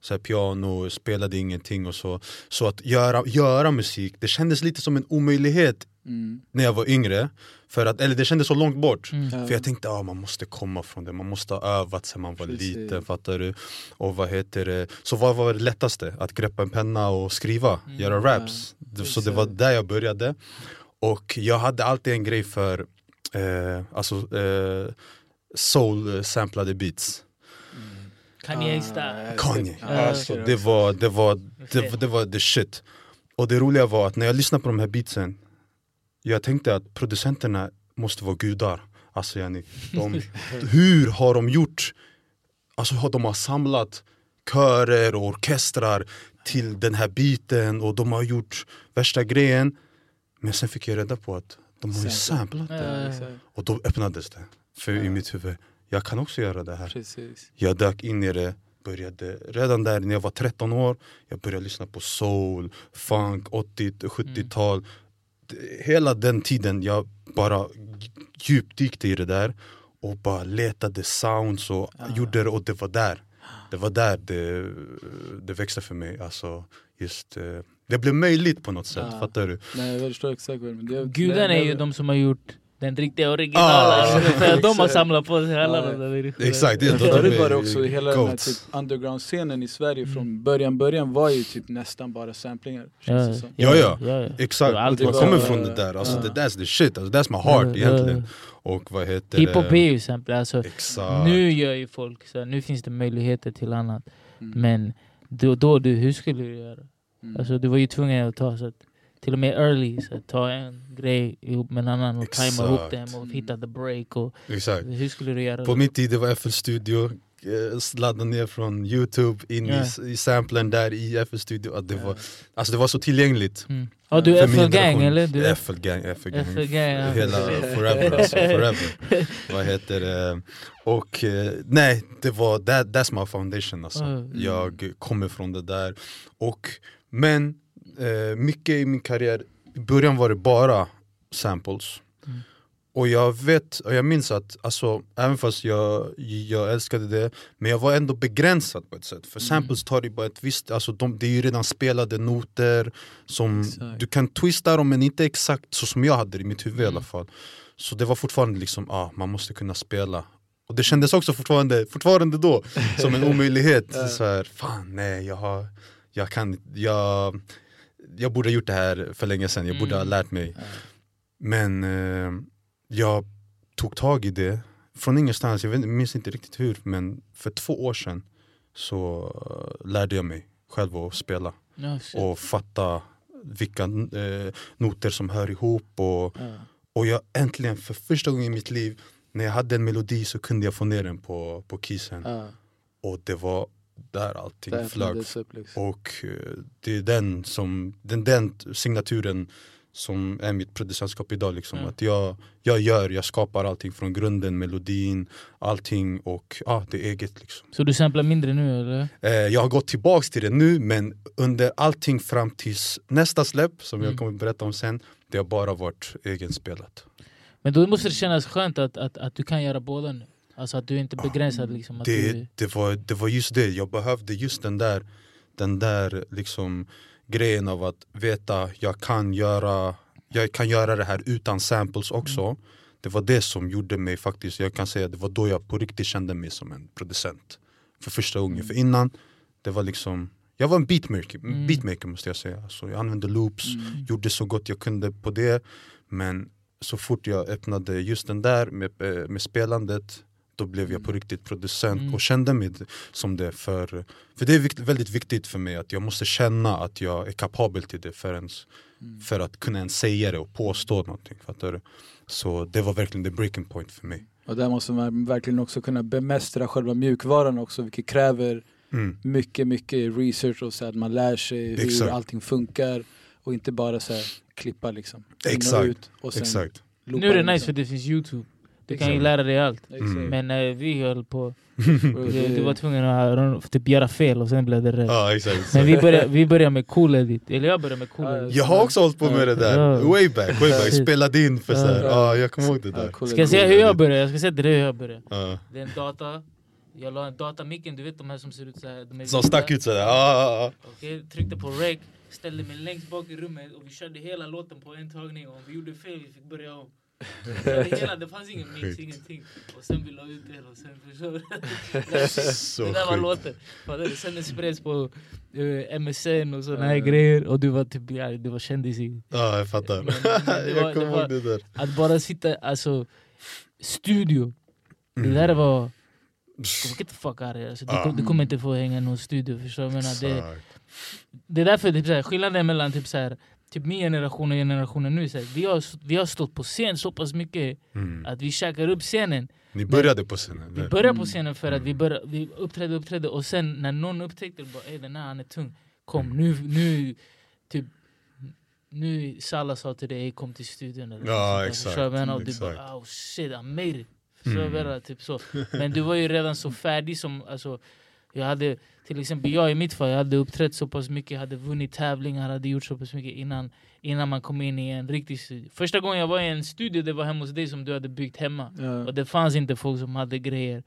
så här piano, spelade ingenting och så, så att göra, göra musik, det kändes lite som en omöjlighet mm. när jag var yngre, för att, eller det kändes så långt bort, mm. för jag tänkte, ah, man måste komma från det, man måste ha övat sen man var Precis. liten, fattar du, och vad heter det, så vad var det lättaste, att greppa en penna och skriva, mm. göra raps, ja. så det var där jag började. Och jag hade alltid en grej för eh, alltså eh, soul-samplade beats. Mm. Kanye ah, Kanye. Ah, alltså, det var det var det var det var the shit. Och det roliga var att när jag lyssnade på de här beatsen, jag tänkte att producenterna måste vara gudar. Alltså yani, de, hur har de gjort? Alltså har de har samlat körer och orkestrar till den här beaten och de har gjort värsta grejen. Men sen fick jag reda på att de har ju samplat det. Ja, ja, ja. Och då öppnades det. För ja. i mitt huvud, jag kan också göra det här. Precis. Jag dök in i det. Började redan där när jag var tretton år. Jag började lyssna på soul, funk, åttio-sjuttiotal. Mm. Hela den tiden jag bara djupdykte i det där. Och bara letade sounds och ja. gjorde det. Och det var där. Det var där det, det växte för mig. Alltså just... Det blev möjligt på något sätt, ja. fattar du? Nej, jag förstår exakt vad det är. Gudarna är ju de som har gjort den riktiga originala. Ah, för de har samlat på sig hela ah, den. Exakt. Det, det, det var också hela den här typ underground-scenen i Sverige mm. från början. Början var ju typ nästan bara samplingar. Ja, ja, ja, ja, ja. Exakt. Man kommer från det där. Alltså, ja. that's the shit. Alltså, that's my heart ja, egentligen. Ja. Och vad heter det? Hiphop är ju sampling. Alltså, nu gör ju folk så här, nu finns det möjligheter till annat. Mm. Men då, då du, hur skulle du göra? Mm. Alltså du var ju tvungen att ta så att, till och med early så att, ta en grej ihop med en annan och Exakt. tajma ihop dem och hitta the break och, Exakt. hur skulle du göra? På då? Min tid det var F L Studio, eh, sladdade ner från YouTube in yeah. i, i samplen där i F L Studio, att det yeah. var, alltså det var så tillgängligt. Mm. Ja, du är F L Gang eller? Du? F L Gang, F L Gang, F L Gang ja. Hela forever, alltså, forever. Vad heter det? Och nej, det var that, that's my foundation alltså. Mm. Jag kommer från det där och men eh, mycket i min karriär, i början var det bara samples. Mm. Och jag vet, och jag minns att alltså, även fast jag, jag älskade det, men jag var ändå begränsad på ett sätt. För mm. samples tar ju bara ett visst, alltså de, det är ju redan spelade noter som exakt. du kan twista dem, men inte exakt så som jag hade i mitt huvud mm. i alla fall. Så det var fortfarande liksom, ah, man måste kunna spela. Och det kändes också fortfarande, fortfarande då som en omöjlighet. ja. Så här, fan nej, jag har... Jag, kan, jag, jag borde ha gjort det här för länge sedan. Jag borde mm. ha lärt mig. Mm. Men eh, jag tog tag i det. Från ingenstans, jag minns inte riktigt hur. Men för två år sedan så uh, lärde jag mig själv att spela. No, och fatta vilka uh, noter som hör ihop. Och, mm. och jag äntligen för första gången i mitt liv, när jag hade en melodi så kunde jag få ner den på, på keysen. Mm. Och det var... där allting där flög upp, liksom. Och det är den som den, den signaturen som är mitt producentskap idag liksom. mm. Att jag, jag gör, jag skapar allting från grunden, melodin, allting och ja, ah, det är eget liksom. Så du samplar mindre nu eller? Eh, jag har gått tillbaks till det nu, men under allting fram tills nästa släpp som mm. jag kommer att berätta om sen, det har bara varit egenspelat. Men då måste det kännas skönt att, att, att du kan göra båda nu. Alltså att du inte begränsad liksom. Att det, du... det, var, det var just det. Jag behövde just den där, den där liksom grejen av att veta jag kan göra, jag kan göra det här utan samples också. Mm. Det var det som gjorde mig faktiskt, jag kan säga det var då jag på riktigt kände mig som en producent. För första gången. Mm. För innan, det var liksom, jag var en beatmaker, mm. beatmaker måste jag säga. Så jag använde loops, mm. gjorde så gott jag kunde på det. Men så fort jag öppnade just den där med, med spelandet, då blev jag på riktigt producent mm. och kände mig som det. För, för det är vikt, väldigt viktigt för mig att jag måste känna att jag är kapabel till det för, ens, mm. för att kunna ens säga det och påstå någonting. Fattar du? Så det var verkligen the breaking point för mig. Och där måste man verkligen också kunna bemästra själva mjukvaran också, vilket kräver mm. mycket, mycket research och så att man lär sig hur Exakt. allting funkar och inte bara så här klippa liksom. Exakt. Och ut och sen Exakt. Nu är det liksom. Nice för det finns YouTube. Du Exakt. kan ju lära dig allt. Mm. Men när vi höll på du, du var tvungen att typ göra fel och sen blev det rätt. Ah, exakt, exakt. Men vi började, vi började med Cool Edit. Eller jag började med Cool Edit. Jag har också hållit på med det där. Ja. Way back, way back. Spelade in för så här. Ja, ah, jag kommer ihåg det där. Ah, cool ska jag säga hur jag började? Jag ska säga det hur jag började. Ah. Det är en data. Jag la en datamicken, du vet de här som ser ut så här. De är som stack ut så här. Ah, ah. Okej, okay, tryckte på rec. Ställde mig längst bak i rummet och vi körde hela låten på en tagning. Och vi gjorde fel, vi fick börja om. Det, hela, det fanns ingen mix, ingenting. Och sen vi la ut det och sen försörde det där var låten. Sen det spreds på uh, M S N och sådana här uh. grejer. Och du var typ, ja, du var kändis i. Ja, jag fattar. Men, men var, jag kommer ihåg det där. Att bara sitta, alltså studio, mm. det där var get the fuck out of here. Alltså, du, uh. du kommer inte få hänga någon studio, förstår jag menar. Det, det är därför typ, såhär, skillnaden mellan typ så här. Typ min generation och generationen nu så här, vi, har, vi har stått på scen så pass mycket mm. att vi käkar upp scenen. Ni började på scenen? Vi började på scenen för att mm. vi, började, vi uppträdde uppträdde och sen när någon upptäckte bara, ey den här han är tung, kom mm. nu, nu typ nu Salla sa till dig, kom till studion eller ja, så, exakt, så menar, och du exakt. Bara, oh shit, I made it så mm. bara, typ så. Men du var ju redan så färdig som, alltså jag hade, till exempel jag i mitt fall, jag hade uppträtt så pass mycket, jag hade vunnit tävlingar, hade gjort så pass mycket innan, innan man kom in i en riktig studio. Första gången jag var i en studio, det var hemma hos dig som du hade byggt hemma. Ja. Och det fanns inte folk som hade grejer.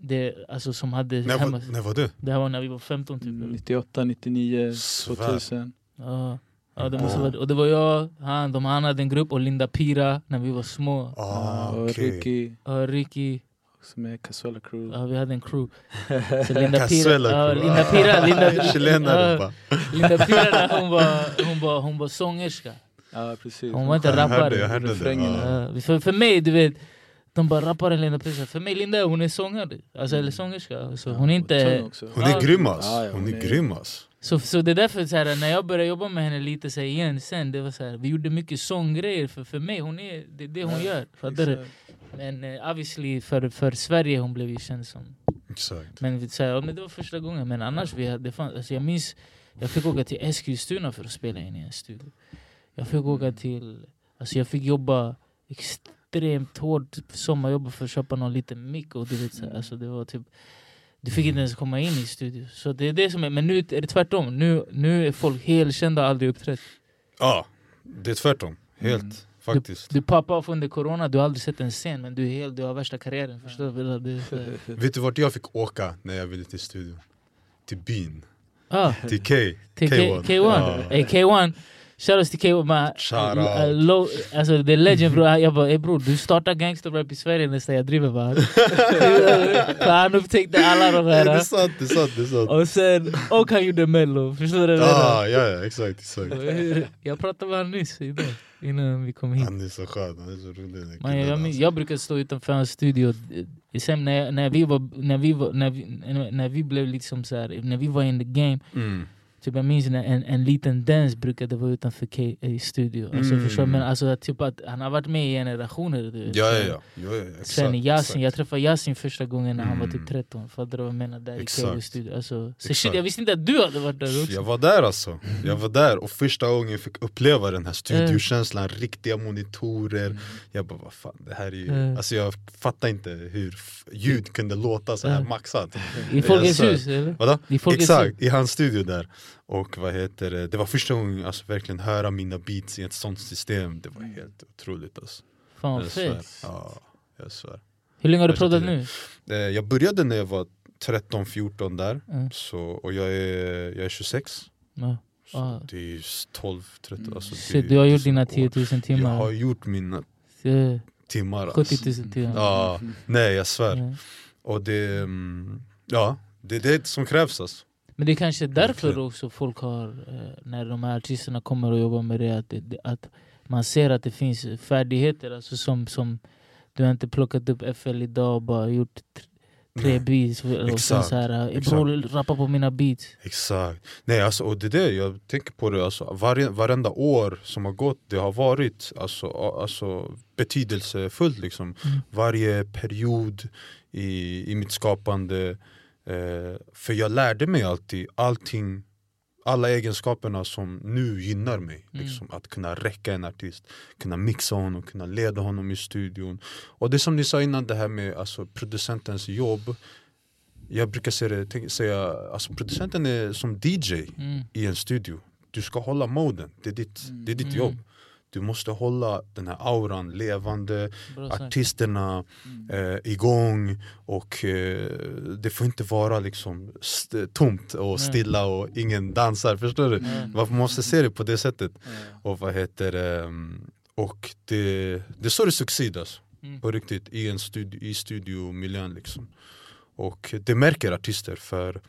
Det, alltså som hade när, hemma. Var, när var du? Det här var när vi var femton typ. nittioåtta, nittionio, tvåtusen Ja. Ja, det måste vara, och det var jag, han, de, han hade en grupp och Linda Pira när vi var små. Ah, och okay. Ricky. Och Ricky. Som är Casuella Crew. Ja, vi hade en crew. Linda Pira, uh, Linda Pira, Linda Pira, uh, Linda Pira, hon var, hon var, hon var sångerska. Ja, precis. Hon var inte jag rappare. Jag hörde, jag hörde uh. Uh, för, för mig, du vet, de bara rappare Linda Pira. För mig, Linda, hon är sångare. Alltså, eller sångerska. Så hon är inte... Hon är grymmas. Hon är grymmas. Så, så det är därför så här, när jag började jobba med henne lite så här, igen sen, det var så här, vi gjorde mycket sånggrejer för, för mig, hon är, det är det hon gör. Fattar du? Men uh, obviously för, för Sverige hon blev ju känd som. Exakt. Men, så här, men det var första gången, men annars vi hade, fan, alltså, jag minns, jag fick åka till Eskilstuna för att spela in i en studio. Jag fick åka till, alltså jag fick jobba extremt hårt sommarjobba för att köpa någon liten mick och du vet så här, alltså det var typ. Du fick inte ens komma in i studion. Så det är det som är. Men nu är det tvärtom. Nu, nu är folk helt kända och aldrig uppträtt. Ja, det är tvärtom. Helt, mm. faktiskt. Du, du poppade av under corona. Du har aldrig sett en scen. Men du, är helt, du har värsta karriären. Ja. Förstår du? Det är så... Vet du vart jag fick åka när jag ville till studion? Till byn. Ah. Till K. Till K one. K one. Ja. Hey, K one. Shoutouts till K one. Shoutout. Alltså, det är legend, bro. Jag bara, hey, bro, du startar gangsterrap i Sverige nästan. Jag driver bara. Så han upptäckte alla de här. Det är sant, det är sant, det är sant. Och sen, och han gjorde Mello. Förstår du det? Ja, ja, exakt, exakt. Jag pratade med han nyss idag, innan vi kom hit. Han är så skön, han är så rolig. Man, jag, jag, jag brukar stå utanför hans studio. Sen när, när vi var, när vi var, när vi, när vi blev liksom så här, när vi var in the game. Mm. Typ jag minns när en, en liten dans brukade vara utanför K i studio. Alltså, mm. förstår, men alltså, typ att han har varit med i generationer. Du vet. Ja, ja, ja. ja, ja exakt, sen Yasin, exakt. Jag träffade Yasin första gången när mm. han var typ tretton. För att dra och mena där exakt. I K i studio. Alltså, så shit, jag visste inte att du hade varit där också. Jag var där alltså. Mm. Jag var där och första gången jag fick uppleva den här studiokänslan. Mm. Riktiga monitorer. Mm. Jag bara, vad fan, det här är ju... Mm. Alltså jag fattar inte hur ljud kunde låta så här mm. maxat. I Folkets hus, eller? Vadå? I Folkets hus. Exakt, i hans studio där. Och vad heter det, det var första gången alltså verkligen höra mina beats i ett sånt system. Det var helt otroligt alltså. Fan jag svär. Ja, jag svär. Hur länge har du pratat nu? Jag började när jag var tretton fjorton där mm. så, och jag är, jag är tjugosex mm. så ah. det är tolv tretton alltså. Så du har gjort dina tio tusen timmar? Jag har gjort mina så. Timmar alltså. sjuttio tusen timmar ja, mm. Nej, jag svär mm. Och det, ja, det är det som krävs alltså. Men det är kanske därför också folk har, när de här artisterna kommer och jobbar med det, att, att man ser att det finns färdigheter. Alltså som, som du har inte plockat upp F L idag och bara gjort tre beats och sen så här ibland rappa på mina beats. Exakt. Nej alltså, och det där jag tänker på det alltså, var, varenda år som har gått, det har varit alltså, alltså betydelsefullt liksom. Mm. Varje period i, i mitt skapande, eh, för jag lärde mig alltid allting, alla egenskaperna som nu gynnar mig. Mm. Liksom, att kunna räcka en artist, kunna mixa honom, kunna leda honom i studion. Och det som ni sa innan, det här med alltså, producentens jobb. Jag brukar säga, tänk, säga alltså, producenten är som D J mm. i en studio. Du ska hålla moden, det är ditt, det är ditt mm. jobb. Du måste hålla den här auran levande, bra, artisterna mm. eh, igång, och eh, det får inte vara liksom st- tomt och stilla och ingen dansar, förstår du? Mm. Man måste se det på det sättet. Mm. Och vad heter eh, och det det står i succid alltså, mm. på riktigt i en studio, i studiomiljön liksom. Och det märker artister för.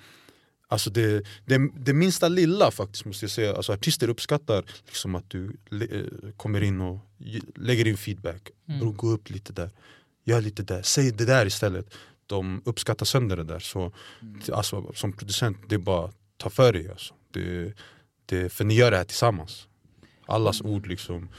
Alltså det, det, det minsta lilla faktiskt måste jag säga. Alltså artister uppskattar liksom att du le, kommer in och lägger in feedback. Mm. Gå upp lite där. Gör lite där. Säg det där istället. De uppskattar sönder det där. Så, mm. alltså, som producent, det är bara ta för dig. Alltså. Det, det, för ni gör det här tillsammans. Allas mm. ord liksom.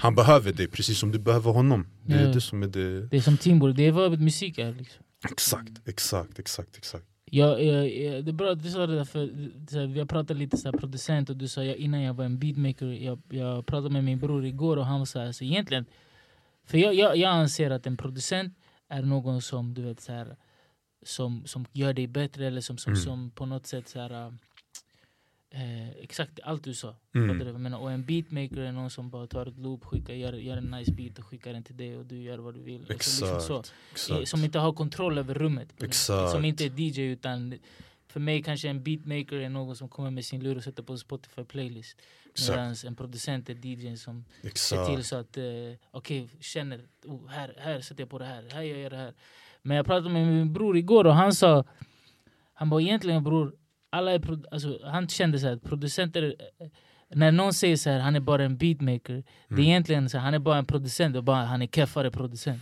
Han behöver dig precis som du behöver honom. Det är, mm. det, som är det. Det är som teamwork. Det är vad musik är liksom. Exakt, exakt, exakt, exakt. Ja, ja, ja, det är bra att du sa det där, för jag pratade lite så här producent, och du sa jag, innan jag var en beatmaker, jag, jag pratade med min bror igår och han sa så här, så egentligen, för jag, jag, jag anser att en producent är någon som du vet så här, som, som gör dig bättre eller som, som, mm. som på något sätt så här, eh, exakt allt du sa. Mm. Men, och en beatmaker är någon som bara tar ett loop, skickar, gör, gör en nice beat och skickar den till dig och du gör vad du vill. Exakt, så, liksom så. Eh, som inte har kontroll över rummet. Exakt. Som inte är D J, utan för mig kanske en beatmaker är någon som kommer med sin lur och sätter på en Spotify playlist. Medan en producent är D J som exakt. Ser till så att eh, okej, okay, känner oh, här, här sätter jag på det här, här gör jag det här. Men jag pratade med min bror igår och han sa, han bara egentligen bror, alla är produ- alltså, han kände så här, producenter, när någon säger så här, han är bara en beatmaker, mm. det är egentligen så här, han är bara en producent och bara, han är keffare producent.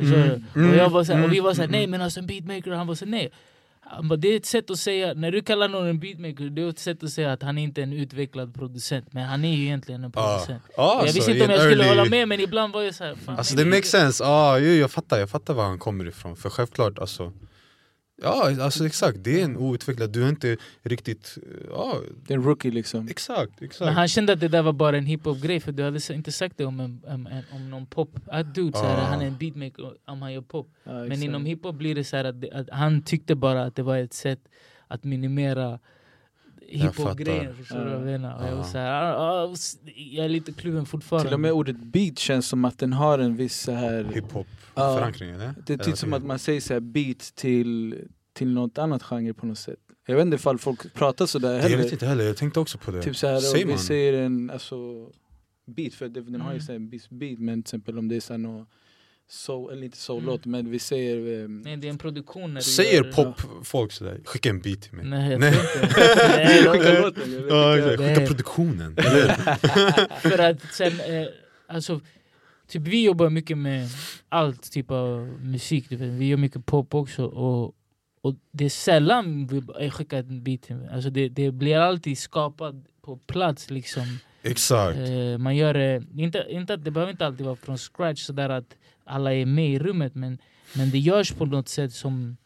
Mm. Mm. Och, jag var så här, och vi var så här, nej men alltså en beatmaker, han var så här, nej. Han bara, det är ett sätt att säga, när du kallar någon en beatmaker, det är ett sätt att säga att han inte är en utvecklad producent, men han är ju egentligen en producent. Ah, ah, jag visste inte om jag skulle early... hålla med, men ibland var jag så här, fan, alltså det makes sense, ah, ju, jag fattar, jag fattar var han kommer ifrån, för självklart alltså. Ja, alltså exakt. Det är en outvecklad. Du är inte riktigt... Ja. Det är en rookie liksom. Exakt, exakt. Men han kände att det där var bara en hiphop-grej, för du hade inte sagt det om, en, om, en, om någon pop. Att dude, så här, ah. han är en beatmaker om han gör pop. Ah, men inom hiphop blir det så här att, att han tyckte bara att det var ett sätt att minimera hiphop-grejen. Jag, uh, uh. jag, var så här, uh, uh, jag är lite kluven fortfarande. Till och med ordet beat känns som att den har en viss så här... hiphop. Uh, det är typ som att man säger så här beat till, till något annat genre på något sätt. Jag vet inte ifall folk pratar så där heller. Jag vet inte heller, jag tänkte också på det. Typ så här, säger vi säger en alltså, beat, för den mm. har ju så här beat, men till exempel om det är så här något soul, eller inte soul-låt, mm. men vi säger... Um, nej, det är en produktion. När säger gör, pop ja. Folk sådär, skicka en beat till mig. Nej, jag nej. nej skicka låten. Ja, exakt, skicka nej. Produktionen. För att sen, eh, alltså... Typ vi jobbar mycket med allt typ av musik. Vi gör mycket pop också. Och, och det är sällan vi skickar en beat. Alltså det, det blir alltid skapat på plats liksom. Exakt. Eh, man gör det, inte, inte, det behöver inte alltid vara från scratch sådär att alla är med i rummet. Men, men det görs på något sätt som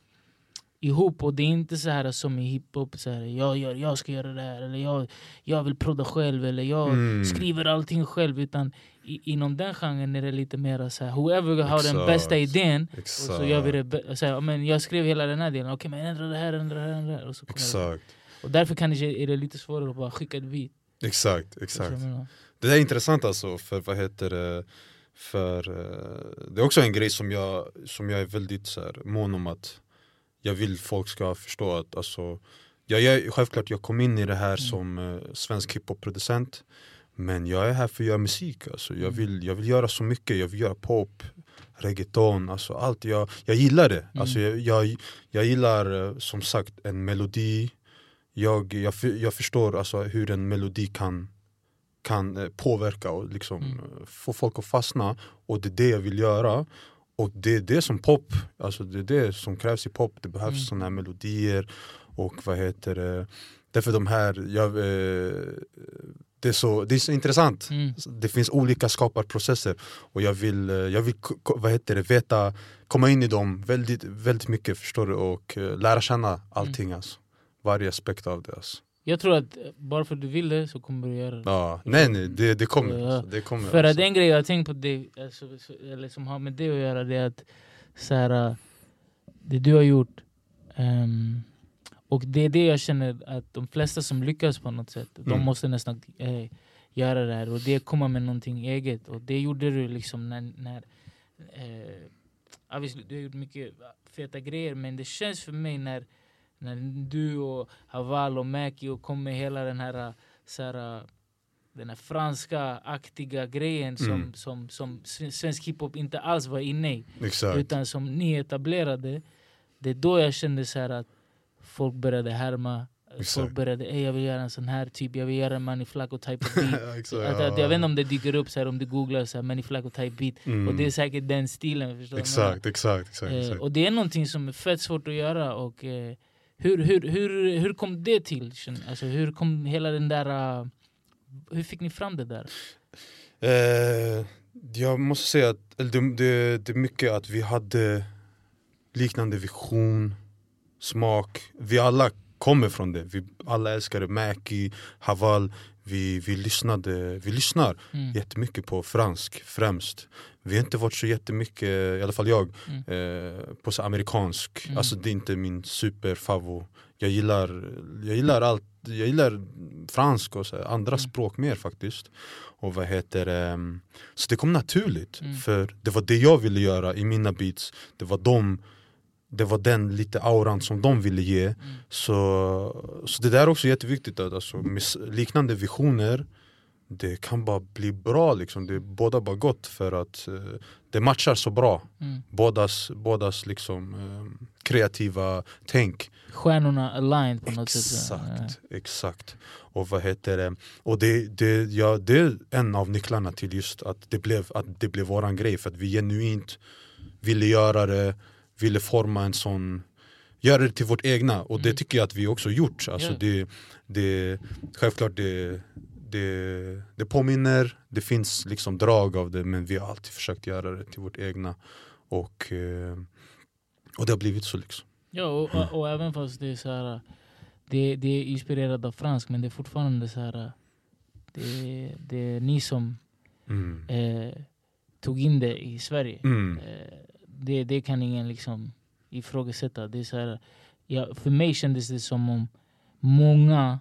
ihop, och det är inte så här som i hiphop så här, jag, jag, jag ska göra det här, eller jag, jag vill prodda själv, eller jag mm. skriver allting själv, utan i, inom den genren är det lite mer så här, whoever har exakt. Den bästa idén exakt. Och så gör vi det be- så här, men jag skrev hela den här delen, okej okay, men ändra det här, ändra det här, ändra det här, och så exakt. Det. Och därför kan det, är det lite svårare att bara skicka ett beat. Exakt, exakt. Det är intressant alltså, för vad heter det, för det är också en grej som jag som jag är väldigt så här mån om att jag vill folk ska förstå att alltså, jag, jag, självklart jag kom in i det här mm. som eh, svensk hiphop-producent, men jag är här för att göra musik. Alltså. Jag, vill, jag vill göra så mycket, jag vill göra pop, reggaeton, alltså, allt. Jag, jag gillar det. Mm. Alltså, jag, jag, jag gillar som sagt en melodi. Jag, jag, jag förstår alltså, hur en melodi kan, kan eh, påverka och liksom, mm. få folk att fastna, och det är det jag vill göra. Och det är det som pop, alltså det är det som krävs i pop. Det behövs mm. sådana här melodier och vad heter det. Därför de här, jag, eh, det, är så, det är så intressant. Mm. Det finns olika skaparprocesser och jag vill, jag vill vad heter det, veta, komma in i dem väldigt, väldigt mycket, förstår du? Och eh, lära känna allting, mm. alltså. Varje aspekt av det, alltså. Jag tror att bara för att du vill det så kommer du göra det. Ja, nej, nej, det, det kommer. Ja. Det kommer för alltså. Att en grej jag har tänkt på, det, alltså, eller som har med det att göra, det är att så här, det du har gjort, um, och det är det jag känner att de flesta som lyckas på något sätt, mm. de måste nästan eh, göra det här, och det kommer med någonting eget, och det gjorde du liksom när, när eh, du har gjort mycket feta grejer, men det känns för mig när när du och Haval och Macky och kom med hela den här, så här, den här franska-aktiga grejen som, mm. som, som svensk hiphop inte alls var inne i. Exakt. Utan som ni etablerade, det är då jag kände så här att folk började härma. Folk började, ey, jag vill göra en sån här typ, jag vill göra en Manni Flacco type of beat. Exakt, att, ja. att, jag vet inte om det dyker upp så här, om du googlar så här, Manni Flacco type beat, mm. och det är säkert den stilen. Förstår exakt, du? exakt, exakt, eh, exakt. Och det är någonting som är fett svårt att göra, och eh, Hur, hur, hur, hur kom det till? Alltså, hur kom hela den där... Uh, hur fick ni fram det där? Eh, jag måste säga att det, det, det är mycket att vi hade liknande vision, smak. Vi alla kommer från det. Vi alla älskade Macky, Haval. Vi, vi, lyssnade, vi lyssnar mm. jättemycket på fransk, främst. Vi har inte varit så jättemycket, i alla fall jag, mm. eh, på så amerikansk. Mm. Alltså det är inte min superfavo. Jag gillar, jag gillar allt, jag gillar fransk och så, andra mm. språk mer faktiskt. Och vad heter eh, så det kom naturligt, mm. för det var det jag ville göra i mina beats. Det var de, det var den lite auran som de ville ge. Mm. Så, så det där är också jätteviktigt. Att, alltså, liknande visioner, det kan bara bli bra liksom. Det är båda bara gott för att eh, det matchar så bra. Mm. Bådas, bådas liksom eh, kreativa tänk. Stjärnorna aligned på något sätt. Exakt, ja. Exakt. Och vad heter det? Och det, det, ja, det är en av nycklarna till just att det blev, att det blev våran grej. För att vi genuint ville göra det, ville forma en sån, göra det till vårt egna. Och mm. det tycker jag att vi också gjort. Alltså yeah. det, det, självklart det Det, det påminner, det finns liksom drag av det, men vi har alltid försökt göra det till vårt egna, och, och det har blivit så liksom. Ja, och, mm. och, och även fast det är så här, det, det är inspirerat av fransk, men det är fortfarande så här, det, det är ni som mm. eh, tog in det i Sverige. Mm. Eh, det, det kan ingen liksom ifrågasätta. Det är så här, ja, för mig kändes det som om många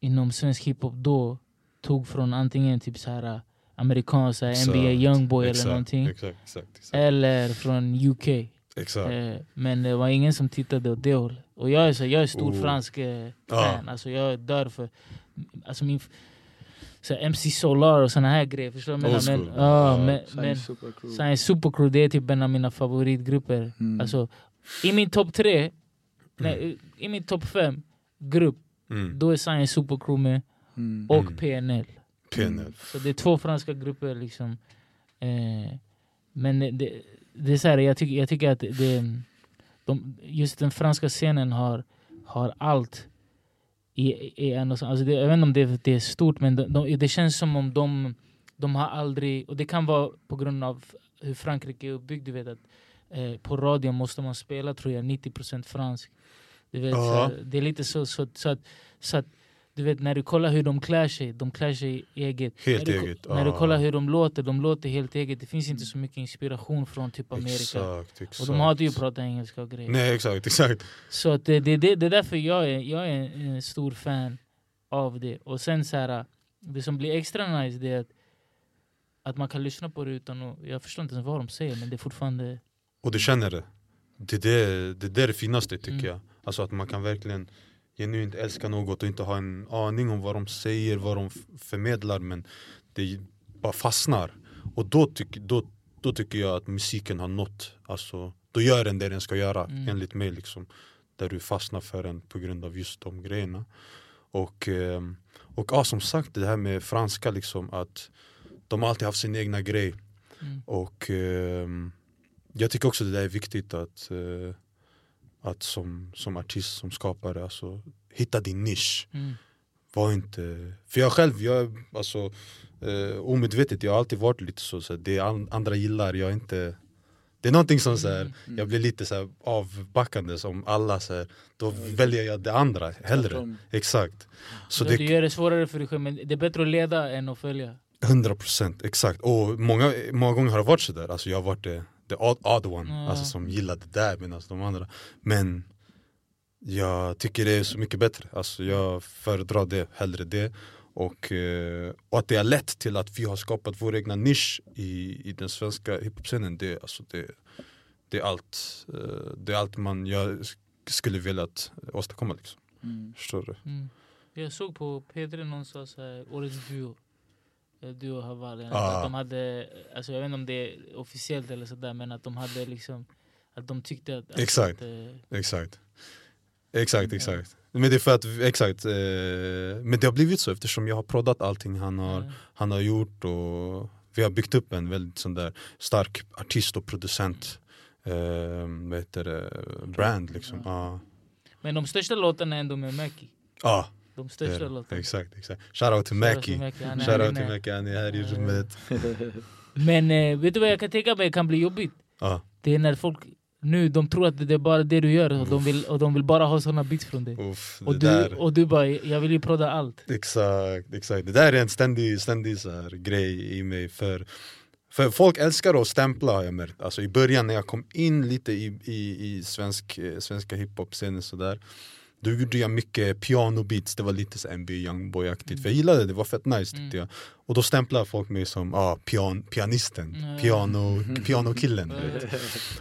inom svensk hiphop då tog från antingen typ så här amerikansk N B A Youngboy eller någonting, exakt, exakt, exakt. Eller från U K. Exakt. Eh, men det var ingen som tittade åt det hållet. Och jag är så, jag är stor oh. fransk eh, fan. Ah. Alltså jag dör för, alltså min så här, M C Solar och såna här grejer, förstår du? Men ja, oh, men Science Supercrew. Science Supercrew, det är typ en av mina favoritgrupper. Mm. Alltså i min topp tre, mm. nej, i min topp fem grupp. Mm. Då är Science Supercrew med mm. och P N L. P N L. Så det är två franska grupper liksom. Eh, men det, det är så här, jag, tyck, jag tycker att det, de, just den franska scenen har, har allt i, i en och så. Alltså det, jag vet inte om det, det är stort, men de, de, det känns som om de, de har aldrig, och det kan vara på grund av hur Frankrike är uppbyggd, du vet att eh, på radio måste man spela, tror jag, nittio procent fransk. Du vet, uh-huh. så, det är lite så, så, så, att, så att du vet när du kollar hur de klär sig, de klär sig eget. Helt när du, eget. När uh-huh. du kollar hur de låter, de låter helt eget. Det finns inte så mycket inspiration från typ Amerika. Exakt, exakt. Och de hade ju pratat engelska och grejer. Nej, exakt, exakt. Så att det, det, det, det är därför jag är, jag är en, en stor fan av det. Och sen så här, det som blir extra nice, det är att, att man kan lyssna på det utan att, jag förstår inte ens vad de säger, men det är fortfarande... Och du känner det. Det, det, det, det är det finaste tycker mm. jag. Alltså att man kan verkligen genuint älska något och inte ha en aning om vad de säger, vad de förmedlar, men det bara fastnar. Och då, tyck, då, då tycker jag att musiken har nått, alltså då gör den det den ska göra, mm. enligt mig liksom. Där du fastnar för den på grund av just de grejerna. Och, och ja, som sagt, det här med franska liksom, att de har alltid haft sin egna grej. Mm. Och eh, jag tycker också det där är viktigt att, eh, att som, som artist, som skapare, alltså, hitta din nisch. Mm. Var inte... För jag själv, jag, alltså, eh, omedvetet, jag har alltid varit lite så, så det an, andra gillar, jag inte... Det är någonting som så här, mm, mm. jag blir lite så här avbackande som alla så här, då mm. väljer jag det andra hellre. Mm. Exakt. Så det, det gör det svårare för dig själv, men det är bättre att leda än att följa. hundra procent, exakt. Och många, många gånger har det varit så där. Alltså jag har varit the, the odd, odd one, mm. alltså som gillade det där medan de andra. Men jag tycker det är så mycket bättre. Alltså jag föredrar det, hellre det. Och, och att det har lett till att vi har skapat vår egna nisch i, i den svenska hiphop-scenen, det, alltså det, det är allt, det är allt man jag skulle vilja att åstadkomma liksom. Mm. Förstår du? Mm. Jag såg på P tre någonstans så här, årets duo, duo Haval, ah. att de hade, alltså jag vet inte om det är officiellt eller sådär, men att de hade liksom, att de tyckte att... Exakt, att, äh, exakt. Exakt, exakt. Men det är för att, exakt. Eh, men det har blivit så eftersom jag har proddat allting han har, mm. han har gjort, och vi har byggt upp en väldigt sån där stark artist och producent eh, vad heter det, brand liksom. Ja. Ah. Men de största låtarna är ändå med Macky. Ja. Ah. De största yeah. låtarna. Exakt, exakt. Shoutout till Macky. Shoutout till Macky, han är här i rummet. Men eh, vet du vad jag kan tänka mig kan bli jobbigt? Ah. Det är när folk... Nu, de tror att det är bara det du gör, och de vill, och de vill bara ha såna beats från dig. Uff, och, du, och du bara, jag vill ju prodda allt. Exakt, exakt. Det där är en ständig, ständig så här grej i mig. För, för folk älskar att stämpla, har jag märkt. Alltså i början när jag kom in lite i, i, i svensk, svenska hiphop-scenen så där. Då gjorde jag mycket piano-beats. Det var lite så N B A Youngboy-aktigt. Mm. För jag gillade det, det var fett nice tyckte mm. jag. Och då stämplade folk mig som ah, pian- pianisten, mm. piano, pianokillen. Mm.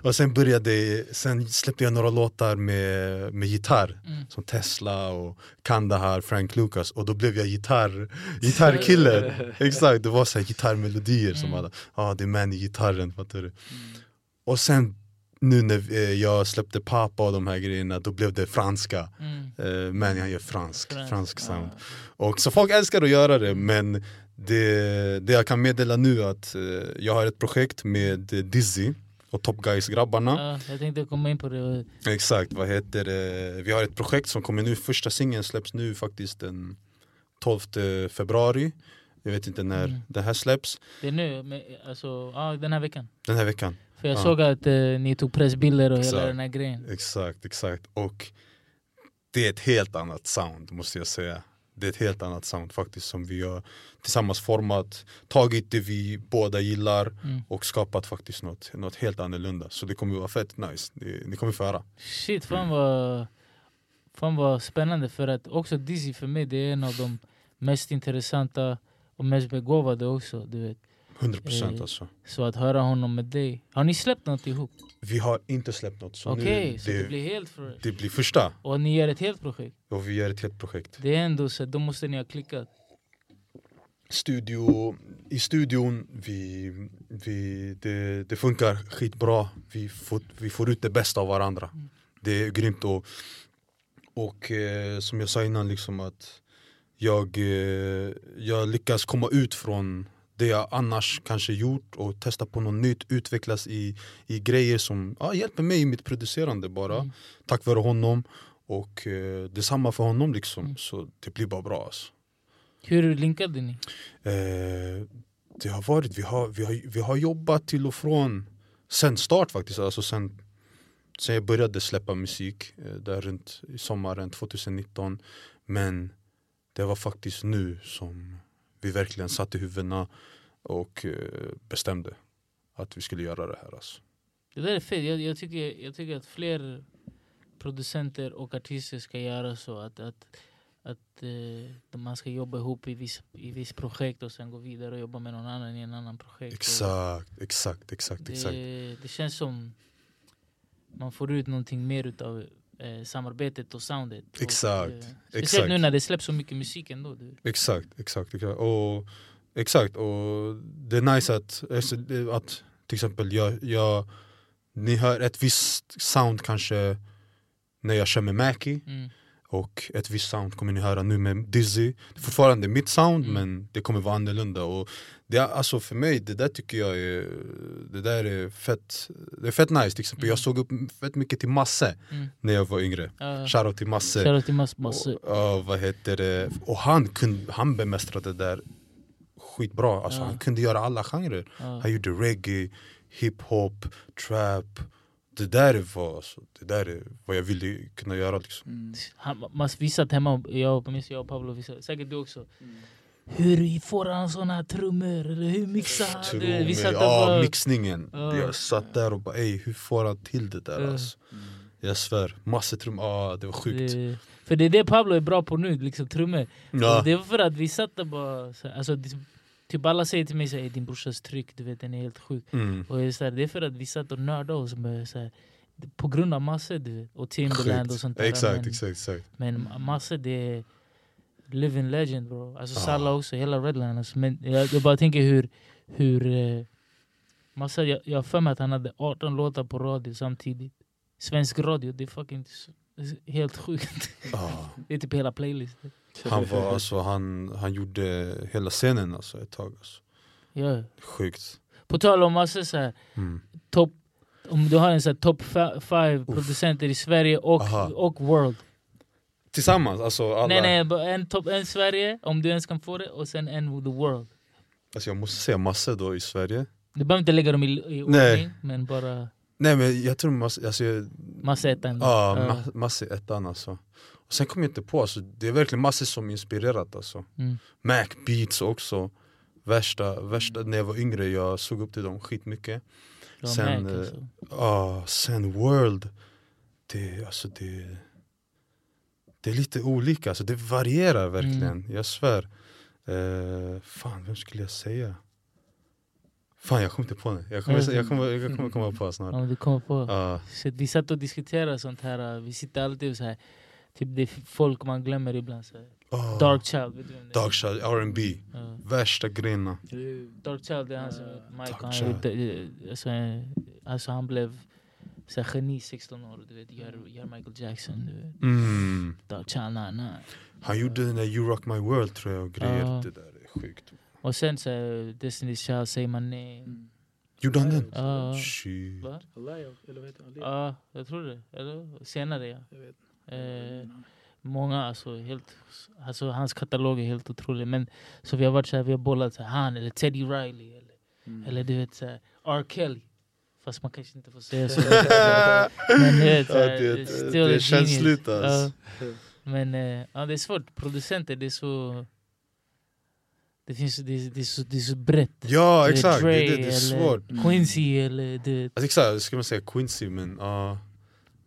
Och sen började, sen släppte jag några låtar med, med gitarr. Mm. Som Tesla och Kandahar, Frank Lucas. Och då blev jag gitarr, gitarrkillen. Exakt, det var så här gitarrmelodier mm. som alla. Ah, det är Manni i gitarren, fattar du. Mm. Och sen... Nu när jag släppte Papa och de här grejerna, då blev det franska. Mm. Men jag gör fransk, fransk, fransk sound. Ja. Och så folk älskar att göra det, men det, det jag kan meddela nu är att jag har ett projekt med Dizzy och Top Guys-grabbarna. Ja, jag tänkte komma in på det. Exakt, vad heter det? Vi har ett projekt som kommer nu, första singeln släpps nu faktiskt den tolfte februari. Jag vet inte när mm. det här släpps. Det är nu, men, alltså, ja, den här veckan. Den här veckan. För jag ja. såg att eh, ni tog pressbilder och exakt. Hela den här grejen. Exakt, exakt. Och det är ett helt annat sound, måste jag säga. Det är ett helt annat sound faktiskt som vi har tillsammans format. Tagit det vi båda gillar mm. och skapat faktiskt något, något helt annorlunda. Så det kommer vara fett nice. Det, ni kommer få höra. Shit, fan, mm. vad, fan vad spännande. För att också Dizzy för mig, det är en av de mest intressanta och mest begåvade också, du vet. hundra procent alltså. Så att höra honom med dig. Har ni släppt något ihop? Vi har inte släppt något. Okej, okay, så det, det blir helt för... Det blir första. Och ni gör ett helt projekt. Och vi gör ett helt projekt. Det är ändå så, då måste ni ha klickat. Studio, i studion, vi, vi, det, det funkar skitbra. Vi får, vi får ut det bästa av varandra. Mm. Det är grymt. Och, och eh, som jag sa innan, liksom att jag, eh, jag lyckas komma ut från... Det jag annars kanske gjort och testa på något nytt, utvecklas i, i grejer som ja, hjälper mig i mitt producerande bara. Mm. Tack vare honom. Och eh, detsamma för honom liksom. Mm. Så det blir bara bra alltså. Hur linkade ni? Eh, det har varit, vi har, vi, har, vi har jobbat till och från sen start faktiskt. Alltså sen, sen jag började släppa musik eh, där runt i sommaren tjugonitton. Men det var faktiskt nu som... Vi verkligen satt i huvudena och bestämde att vi skulle göra det här. Alltså. Det där är fel. Jag, jag, tycker, jag tycker att fler producenter och artister ska göra så. Att, att, att eh, man ska jobba ihop i viss, i viss projekt och sen gå vidare och jobba med någon annan i en annan projekt. Exakt, och exakt, exakt. Det, exakt. Det känns som man får ut någonting mer utav Eh, samarbetet och soundet. Exakt. Och, eh, speciellt exakt. Nu när det släpps så mycket musik ändå. Det. Exakt, exakt. Exakt. Och, exakt. Och det är nice att, att till exempel jag, jag, ni hör ett visst sound kanske när jag kör med Macky. Mm. Och ett visst sound kommer ni höra nu med Dizzy. Det är fortfarande mitt sound, mm. men det kommer vara annorlunda. Och det, alltså för mig, det där tycker jag är, det där är fett, det är fett nice. Till exempel, mm. jag såg upp fett mycket till Masse mm. när jag var yngre. Uh, Shoutout till Masse. Shoutout till Masse. Masse. Och, uh, vad heter det? Och han, kunde, han bemästrade det där skitbra. Alltså, uh. Han kunde göra alla genrer. Uh. Han gjorde reggae, hiphop, trap. Det där var alltså, det där är vad jag ville kunna göra liksom. Mm. Han, man visat hemma, jag minns jag och Pablo visade, säkert du också. Mm. Hur får han såna trummor? Eller hur mixar han? Du, vi satt ja, bara... mixningen. Uh. Jag satt där och bara, ej, hur får han till det där? Uh. Alltså? Mm. Jag svär, massa trummor, ah, det var sjukt. Det, för det är det Pablo är bra på nu, liksom trummor. Ja. Det var för att vi satt där bara, alltså, typ alla säger till mig såhär, din brorsas tryck, du vet, den är helt sjuk. Mm. Och så här, det är för att vi satt och nördade oss med, så här, på grund av Masse, du vet, och Timberland och sånt där. Exakt, men, exakt, exakt. Men Masse, det är living legend, bro. Alltså ah. Salla också, hela Redline. Alltså. Men jag, jag bara tänker hur, hur eh, Masse, jag, jag har för mig att han hade arton låtar på radio samtidigt. Svensk radio, det är fucking helt sjukt. Ah. Det är typ hela playlisten. Han var alltså, han, han gjorde hela scenen alltså ett tag alltså. Ja. Sjukt. På tal om Masse så här, mm. top, om du har en så här top five producenter i Sverige och, och world. Tillsammans alltså alla. Nej nej, en topp en Sverige om du ens kan få det och sen en the world. Alltså jag måste säga Masse då i Sverige. Du behöver inte lägga dem i, i ordning, men bara. Nej men jag tror Masse, alltså, Masse ettan. Ja, uh. ma- Masse ettan alltså. Och sen kom jag inte på, alltså, det är verkligen Masse som inspirerat alltså. Mm. Mac Beats också. Värsta, värsta, när jag var yngre, jag såg upp till dem skitmycket. Ja, sen, Mac, alltså. uh, sen World, det, alltså det, det är lite olika, alltså det varierar verkligen, mm. jag svär. Uh, fan, vem skulle jag säga? Fan, jag kommer inte på det. Jag kommer, jag kommer, jag kommer komma på snart. Ja, du kommer på. Uh. Så vi satt och diskuterade sånt här, vi sitter alltid så här. Typ det folk man glömmer ibland så. Oh. Dark Child, vet du vem det är? Dark Child, R and B. Ja. Värsta grena. Dark Child, det är han som Michael, alltså, alltså han blev så här, geni sexton år, du vet, gör, gör Michael Jackson, du vet. Mm. Dark Child, nej, nej. Han gjorde den där You Rock My World, tror jag, och grejer. Uh. Det där är sjukt. Och sen så Destiny's Child, Say My Name. Mm. Gjorde han den? Ja. Shit. Va? Eller vet han? Ja, jag tror det. Eller senare, ja. Jag vet. Eh, många alltså, helt, alltså hans katalog är helt otrolig, men så vi har varit så här, vi har bollat så här, han eller Teddy Riley eller, mm. eller du vet så här, R. Kelly, fast man kanske inte får säga så men du vet, så här, ja, det, still det, det känns lite alltså. Ja, men eh, ja, det är svårt, producenter, det är så det finns, det är, det är så, det är så brett. Ja, exakt, Dre, det, det, det är svårt. Quincy eller du vet, alltså, exakt, ska man säga Quincy, men ja,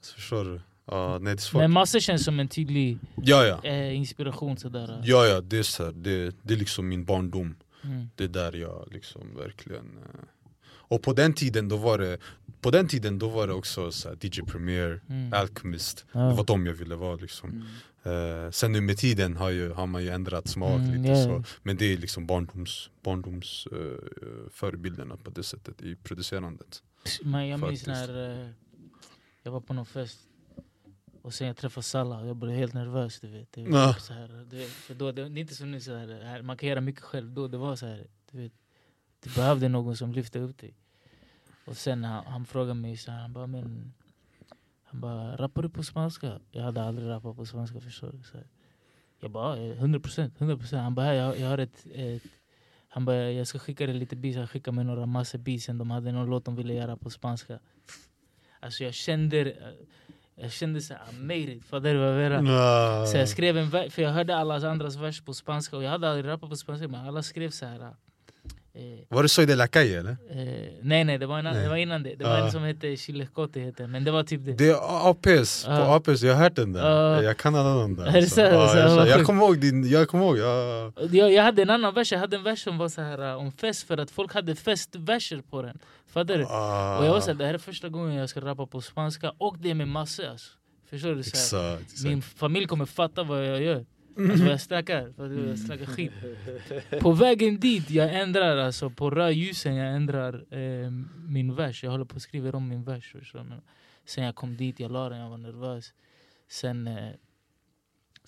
så förstår du. Uh, nej, men Masse känns som en tydlig ja, ja. Eh, inspiration sådär. Ja, ja, det är så. Det, det är liksom min barndom. Mm. Det är där jag liksom verkligen. Eh. Och på den tiden då var det, på den tiden då var det också så här, D J Premier, mm. Alchemist. Ja. Det var de jag ville vara liksom. Mm. Eh, sen nu med tiden har ju har man ju ändrat smak mm, lite yeah. så. Men det är liksom barndoms barndoms eh, förebilderna på det sättet i producerandet. Men jag minns när eh, jag var på någon fest. Och sen jag träffade Salla och jag blev helt nervös, du vet. Det, ja. Så här, det, för då, det, det är inte som nu, så här, man kan göra mycket själv. Då det var så här, du vet, du behövde någon som lyfte upp dig. Och sen han, han frågade mig så här, han bara, men, han bara, rappar du på svenska? Jag hade aldrig rappat på svenska, förstår du? Så här. Jag bara, hundra procent, hundra procent. Han bara, jag, jag har ett, ett, han bara, jag ska skicka dig lite bis. Han skickade mig några massor bis, de hade någon låt de ville göra på spanska. Alltså jag kände... Jag kände såhär, I made it, fader vad vera. No. Så jag skrev en vers, för jag hörde allas andras vers på spanska. Och jag hade aldrig rappat på spanska, men alla skrev såhär. Eh, var det Soy de la Calle, eller? Eh, nej, nej, det var, innan, nej. Det var innan det. Det var uh. en som hette Chilescote, hette. Men det var typ det. Det är A P S, uh. på A P S, jag har hört den där. Uh. Jag kan alla den där. Alltså. Uh, jag jag kommer ihåg din, jag kommer ihåg. Uh. Jag, jag hade en annan vers, jag hade en vers som var såhär uh, om fest, för att folk hade festverser på den. Fader. Ah. Och jag var såhär, det här är första gången jag ska rappa på spanska. Och det är med Masse alltså. Förstår du? Exakt, exakt. Min familj kommer fatta vad jag gör. Alltså vad jag snackar. Jag snackar skit. På vägen dit, jag ändrar alltså. På rödljusen, jag ändrar eh, min vers. Jag håller på att skriva om min vers. Förstår du? Sen jag kom dit, jag la den, jag var nervös. Sen eh,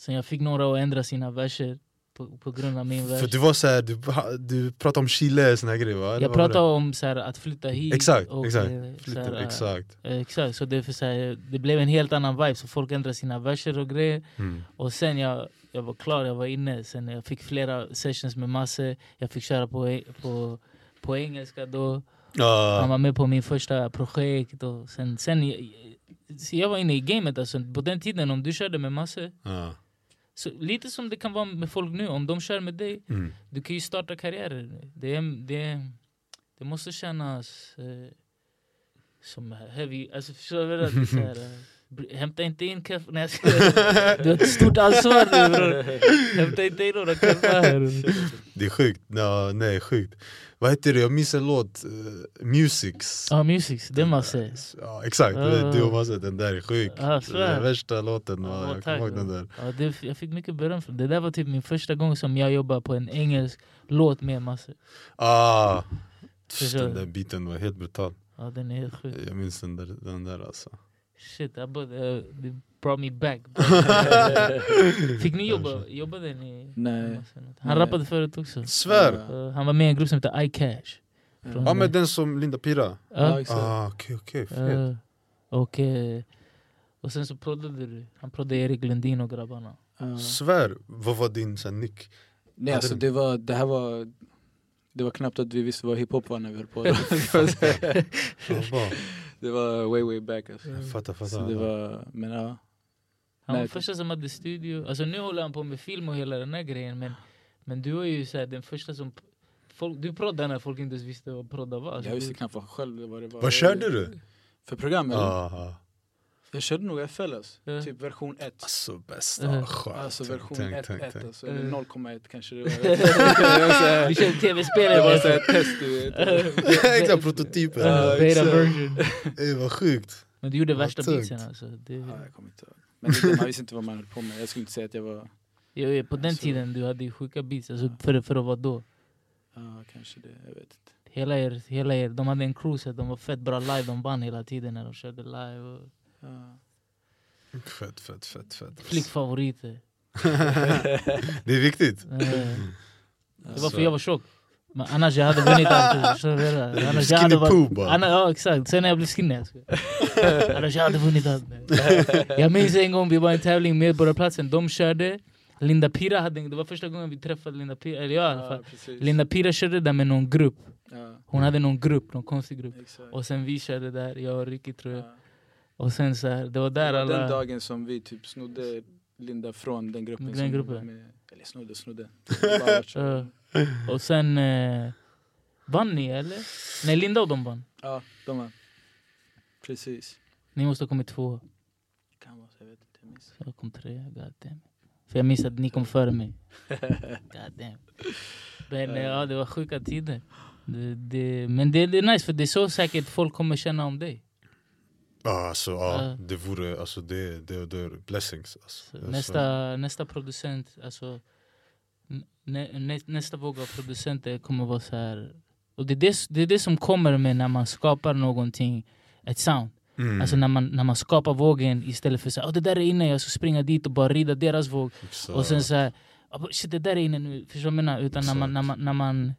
Sen jag fick några att ändra sina verser på, på grund av min vers. För du var så här, du, du pratade om Chile och såna grejer, va? Jag pratade om så här, att flytta hit. Exakt, och, exakt. Flytta, så här, exakt. Exakt, så det, för, så här, det blev en helt annan vibe. Så folk ändrade sina verser och grejer. Mm. Och sen jag, jag var klar, jag var inne. Sen jag fick flera sessions med Masse. Jag fick köra på, på, på engelska då. Uh. Han var med på min första projekt. Och sen, sen jag, jag var inne i gamet. Alltså, på den tiden, om du körde med Masse... Uh. Så lite som det kan vara med folk nu. Om de kör med dig, mm. du kan ju starta karriärer. Det, det, det måste kännas eh, som heavy. Alltså, förstår du att det är så här... Eh, hämta inte in kaffe. Nej, du har ett stort ansvar nu, bror. Hämta inte in några kaffe här. Det är sjukt. No, nej, sjukt. Vad heter det? Jag minns en låt. Uh, Musics. Ja, ah, Musics. Det Masse. Ja, exakt. Uh, du och Masse. Den där är sjuk. Ah, den värsta låten. Ah, jag kom ihåg den där. Ah, det, jag fick mycket beröm för det. Det där var typ min första gång som jag jobbade på en engelsk låt med Masse. Ah. Pff, den där biten var helt brutal. Ja, ah, den är helt sjuk. Jag minns den där, den där alltså. Shit, I bought, uh, they brought me back. Fick ni jobba? Jobbade ni? Nej. Han rappade förut också. Svär! Uh, han var med i en grupp som heter iCash. Ja, mm. ah, men den som Linda Pira. Ja, exakt. Ah, okej, okej. Och och sen så proddade du. Han proddade Erik Lundin och grabbarna. Uh. Svär! Vad var din sen nick? Nej, alltså det var, det här var... Det var knappt att vi visste vad hiphop var när vi höll på. Det var way, way back. Alltså. Mm. Fattar, fattar. Så det var, men ja. Han var första som hade studio. Alltså nu håller han på med film och hela den här grejen. Men, men du var ju så här, den första som... Folk, du proddade när folk inte visste vad prodda var. Alltså, jag visste knappt vad själv vad det var. Vad körde du? För program, eller? Aha. Jag körde nog F L, alltså. Yeah. Typ version ett. Alltså bästa. Uh-huh. Alltså version ett punkt ett, alltså. Eller noll komma ett kanske det var. Vi körde tv-spelare. Det var så här test, du vet. Exakt, prototyper. Beta version. Det var sjukt. Men du gjorde värsta beatsen, alltså. Det... Ja, jag kommer inte ihåg. Men det, man visste inte vad man höll på med. Jag skulle inte säga att jag var... Jo, ja, på den alltså... tiden du hade ju sjuka beats, alltså för, för att vara då. Ja, kanske det. Jag vet inte. Hela er, hela er. De hade en cruise, de var fett bra live. De vann hela tiden när de körde live och... Ja. Fett, fett, fett, fett. Flickfavoriter. Det är viktigt. Mm. Det var för jag var tjock. Men annars jag hade vunnit allt. Annars jag hade varit... Annars, ja, exakt. Sen när jag blev skinny. Annars jag hade vunnit allt. Jag minns en gång vi var i en tävling med på platsen. De körde. Linda Pira hade... Det var första gången vi träffade Linda Pira. Eller jag i alla fall. Ja, Linda Pira körde där med någon grupp. Ja. Hon hade någon grupp, någon konstig grupp. Exakt. Och sen vi körde där. Jag och Ricky, tror jag. Ja. Och sen så här, det var där alla... Den dagen som vi typ snodde Linda från den gruppen. Den som gruppen. Med, eller snodde, snodde. uh, och sen uh, vann ni, eller? Nej, Linda och de vann. Ja, de vann. Precis. Ni måste ha kommit två. Det kan vara så, jag vet inte. Jag, missade. jag kom tre, goddamn. För jag missade att ni kom före mig. Goddamn. Men uh. ja, det var sjuka tider. Det, det, men det, det är nice, för det är så säkert folk kommer känna om dig. Ah, alltså, ah, uh, det vore, alltså det, det, det är blessings. Alltså. Nästa, nästa producent, alltså nä, nä, nästa våg av producenter kommer vara så här. Och det är det, det är det som kommer med när man skapar någonting, ett sound. Mm. Alltså när man, när man skapar vågen istället för så här, oh, det där är inne, jag ska springa dit och bara rida deras våg. Exakt. Och sen så här, oh, shit, det där är inne nu, förstår jag menar? Utan när man, när man, när man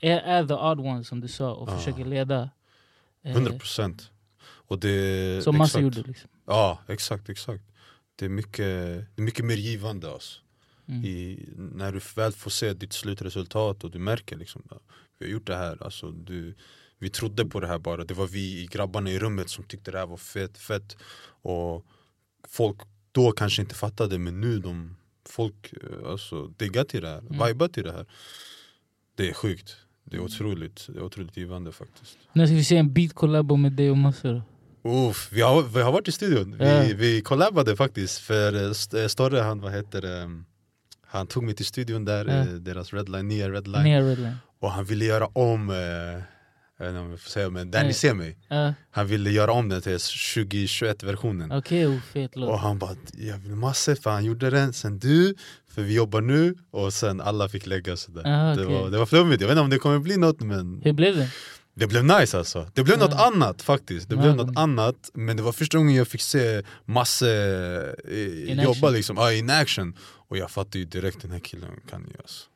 är, är the odd one, som du sa, och ah. försöker leda. hundra procent. Och det, som Masse gjorde liksom. Ja, exakt, exakt. Det är mycket, det är mycket mer givande alltså. Mm. I, när du väl får se ditt slutresultat och du märker liksom, vi har gjort det här, alltså, du, vi trodde på det här bara. Det var vi grabbarna i rummet som tyckte det här var fett, fett. Och folk då kanske inte fattade, men nu de, folk alltså, diggar till det här, mm. vibar till det här. Det är sjukt. Det är otroligt, det är otroligt givande faktiskt. När ska vi se en beat collabo med dig och Masse då? Uff, vi har, vi har varit i studion. Vi, yeah. vi kollabade faktiskt. För Stor, han, vad heter det? Han tog mig till studion där. Yeah. Deras Redline, nya Redline. Nya Redline. Och han ville göra om... Eh, jag vet inte om jag får säga, men där yeah. ni ser mig. Yeah. Han ville göra om den till tjugo tjugoett-versionen. Okej, okay, fet låt. Och han bara, jag vill Masse, för han gjorde den. Sen du, för vi jobbar nu. Och sen alla fick lägga sig där. Ah, okay. Det var, det var flummigt. Jag vet inte om det kommer bli något, men... Hur blev det? Det blev nice alltså. Det blev mm. något annat faktiskt. Det mm. blev något annat. Men det var första gången jag fick se Masse eh, jobba liksom. Ah, in action. Och jag fattade ju direkt den här killen kan ju alltså.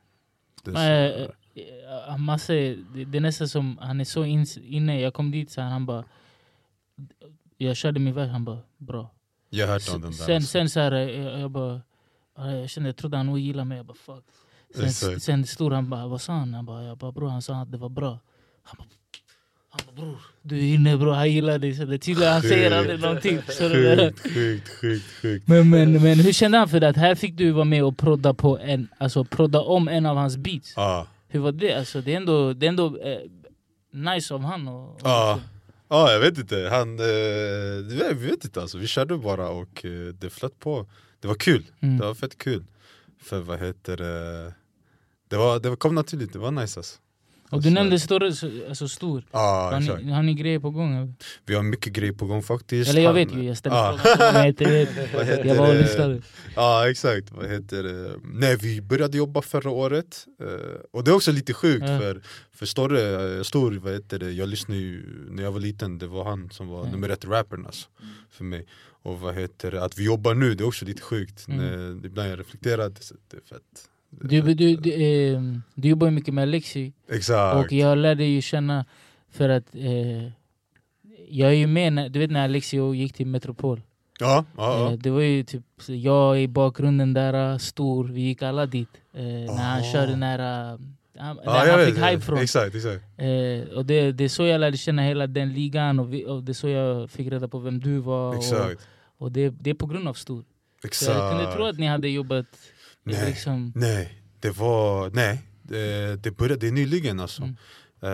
Det är Masse, det, det är nästan som han är så in, inne. Jag kom dit så här, han bara, jag körde min väg, han bara bra. Jag hörde om den där. Sen, sen så här, jag, jag bara, jag kände, jag trodde han nog gillade mig. Jag bara fuck. Sen, sen stod han bara, vad sa han? Han bara, jag bara bro, han sa att det var bra. Han bara, han bara bror, du är inne bro, han gillar dig. Så det tydligen han säger aldrig någonting. Sjukt, sjukt, sjukt, sjukt. Men, men, men hur kände han för det? Att här fick du vara med och prodda på en, alltså prodda om en av hans beats. Ah. Hur var det? Alltså det är ändå, det är ändå eh, nice av han. Och, och ah. Ja, jag vet inte. Han, eh, jag vet inte alltså. Vi körde bara och eh, det flöt på. Det var kul. Mm. Det var fett kul. För vad heter eh, det? Var, det kom naturligt. Det var nice alltså. Och du alltså, nämnde Stor. Alltså Stor. Ah, har, ni, har ni grejer på gång? Eller? Vi har mycket grejer på gång faktiskt. Eller jag vet ju. Jag stämmer. Ah. Jag var och lyssnade. Ja, exakt. Vad heter det? Nej, vi började jobba förra året. Och det är också lite sjukt. Ja. För, för Stor, Stor, vad heter det? Jag lyssnade ju när jag var liten. Det var han som var ja. nummer ett rappern alltså, för mig. Och vad heter det? Att vi jobbar nu, det är också lite sjukt. Mm. När, ibland jag reflekterar. Det är fett. Du, du, du, eh, du jobbar ju mycket med Alexi. Exakt. Och jag lärde ju känna för att eh, jag är ju med när, du vet när Alexi gick till Metropol. Ja, ja, ja. Eh, det var ju typ jag i bakgrunden där, Stor, vi gick alla dit eh, när oh. han körde nära han, ah, när han fick hype från. Exakt, exakt. Eh, och det, det är så jag lärde känna hela den ligan och, vi, och det är så jag fick reda på vem du var. Exakt. Och, och det, det är på grund av Stor. Exakt. Så jag kunde tro att ni hade jobbat. Nej, liksom... nej, det var nej, det, det började nyligen alltså. Mm.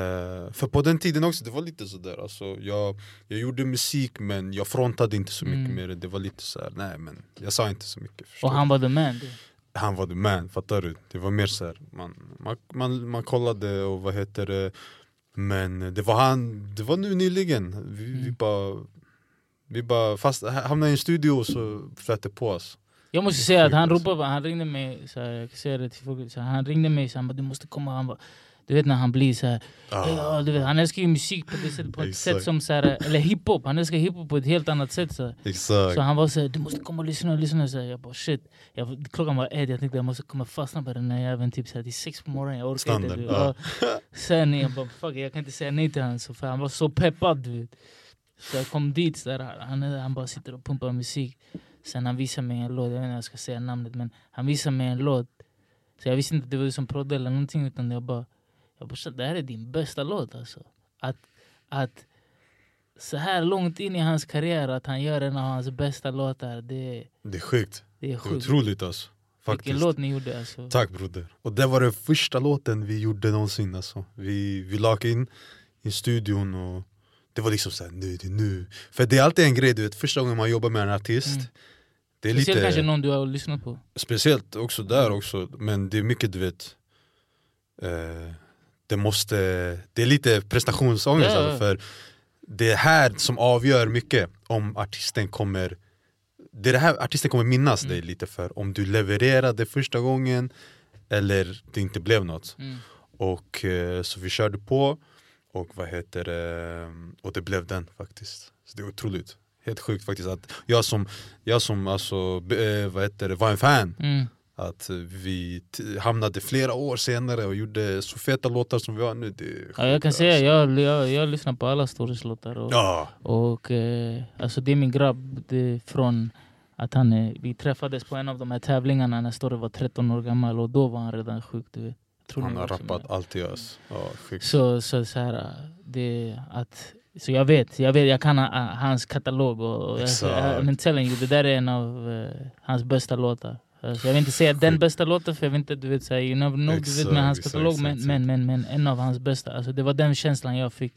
Uh, för på den tiden också det var lite så där alltså, jag jag gjorde musik men jag frontade inte så mycket mm. mer. Det var lite så här, nej men jag sa inte så mycket. Och han var the man. Du? Han var the man, fattar du? Det var mer så här man man man, man kollade och vad heter det? Men det var han, det var nu nyligen. Vi, mm. vi bara vi bara fast hamnade i en studio och så flötte på oss. Jag måste säga att han ropade, han ringde mig så här, jag säger det till folk, så här, han ringde mig så han bara, du måste komma, han bara, du vet när han blir så här, ah. du vet, han älskar ju musik på, det, på ett sätt som så här, eller hiphop, han älskar hiphop på ett helt annat sätt så. Exakt. Så han var så här, du måste komma och lyssna och lyssna så här, jag bara shit, jag, klockan var ett, jag tänkte jag måste komma fastna på den här jäveln typ så här, det är sex på morgonen, jag orkar inte. Du, ah. Sen jag bara fuck, jag kan inte säga nej till han så, för han var så peppad du vet. Så jag kom dit så där, han, han bara sitter och pumpar musik. Sen han visade mig en låt, jag vet inte om jag ska säga namnet, men han visade mig en låt. Så jag visste inte att det var som prodde eller någonting, utan jag bara, jag bara, det här är din bästa låt alltså. Att, att så här långt in i hans karriär, att han gör en av hans bästa låtar, det, det är sjukt. Det är sjukt. Det är otroligt alltså. Faktiskt. Vilken låt ni gjorde alltså. Tack broder. Och det var den första låten vi gjorde någonsin alltså. Vi, vi lag in i studion och det var liksom såhär, nu, nu. För det är alltid en grej, du vet, första gången man jobbar med en artist. Mm. Det är speciellt lite, kanske någon du har lyssnat på. Speciellt också där också. Men det är mycket, du vet. Eh, det måste, det är lite prestationsångest. Ja, alltså, för det är här som avgör mycket om artisten kommer. Det är det här artisten kommer minnas mm. dig lite för. Om du levererade första gången eller det inte blev något. Mm. Och eh, så vi körde på. Och vad heter det? Och det blev den faktiskt. Så det är otroligt. Helt sjukt faktiskt att jag som, jag som alltså, äh, vad heter det, var en fan. Mm. Att vi t- hamnade flera år senare och gjorde så feta låtar som vi har nu. Det sjukt, ja, jag kan alltså. säga, jag, jag, jag lyssnar på alla storhetslåtar. Och, ja. och eh, alltså det är min grabb det, från att han är, vi träffades på en av de här tävlingarna när Stor var tretton år gammal och då var han redan sjuk, du vet. Han har rappat alltid oss. Ja, så så så här det att så jag vet jag vet jag kan ha, hans katalog och men telling you, det där är en av uh, hans bästa låtar. Alltså, jag vill inte säga den bästa låten för jag vet inte du vet så you know, no, du vet med hans katalog exakt, men, exakt. men men men en av hans bästa. Alltså det var den känslan jag fick.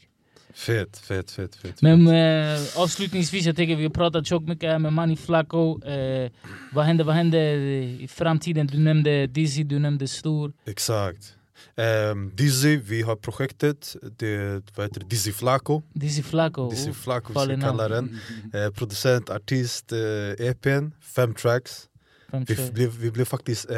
Fett, fett, fett, fett. Men eh, avslutningsvis, jag tänker vi har pratat tjockt mycket här med Manni Flacco. Eh, vad hände, vad hände i framtiden? Du nämnde Dizzy, du nämnde Stor. Exakt. Um, Dizzy, vi har projektet. Det, vad heter det? Dizzy Flacco. Dizzy Flacco. Dizzy Flacco, oh, vi kallar den. Eh, producent, artist, eh, E P, fem tracks. Fem vi, vi, vi blev faktiskt... Eh,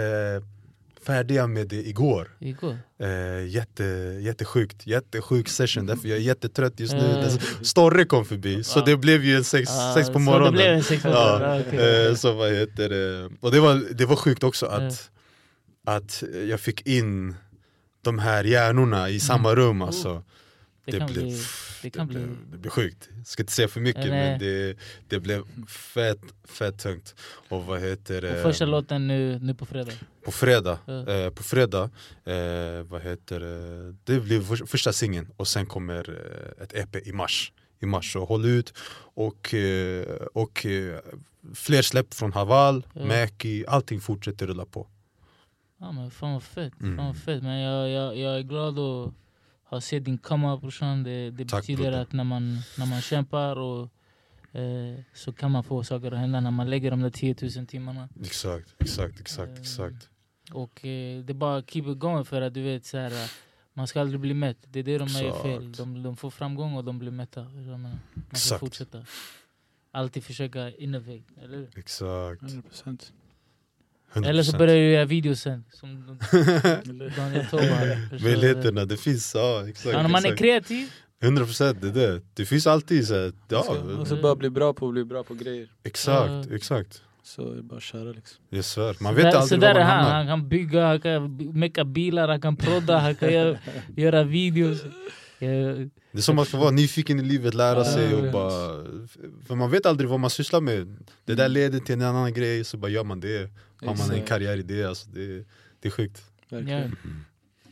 färdiga med det igår. Igår? Eh, jätte, jättesjukt. Jättesjuk session. Därför jag är jättetrött just nu. Mm. Storre kom förbi. Så ah. det blev ju sex, ah, sex på morgonen. Så det blev en sex på morgonen. Ja. Okay. Eh, så vad heter det? Och det var, det var sjukt också att, mm. att jag fick in de här hjärnorna i samma mm. rum. Alltså. Det, det, blev, bli, det, det, bli... blev, det blev sjukt. Jag ska inte säga för mycket, nej, men det, det blev fett, fett tungt. Och vad heter det? Första låten nu, nu på fredag. På fredag. Ja. Eh, på fredag. Eh, vad heter det? Det blev för, första singeln. Och sen kommer ett E P i mars. I mars. Så håll ut. Och, och fler släpp från Haval, ja. Macky. Allting fortsätter rulla på. Ja, men fan vad fett. Mm. Fan vad fett. Men jag, jag, jag är glad och... har sett din kamera, brorsan. Det, det Tack, betyder bror. Att när man, när man kämpar och, eh, så kan man få saker att hända när man lägger de där tio tusen timmarna. Exakt, exakt, exakt, eh, exakt. Och eh, det är bara keep it going, för att du vet så här, man ska aldrig bli mätt. Det är det de exakt. Gör fel. De, de får framgång och de blir mätta. Man ska fortsätta. Alltid försöka innovate, eller? Exakt. hundra procent. hundra procent. Eller så börjar jag göra video sen. Som Daniel Toberg. Möjligheterna, det finns. Ja, exakt, ja, när man exakt. Är kreativ. hundra procent, det är det. Det finns alltid så här, ja. Och så bara bli bra på bli bra på grejer. Exakt, uh, exakt. Så är bara köra liksom. Jag svär. Man vet där, aldrig vad man hamnar. Han kan bygga, han kan meka bilar, han kan prodda, han kan göra, göra videos. Jag, det är som att vara nyfiken i livet, lära sig och bara, för man vet aldrig vad man sysslar med. Det där leder till en annan grej, så bara gör man det. Har man en karriär i det, alltså det, det är sjukt. Verkligen.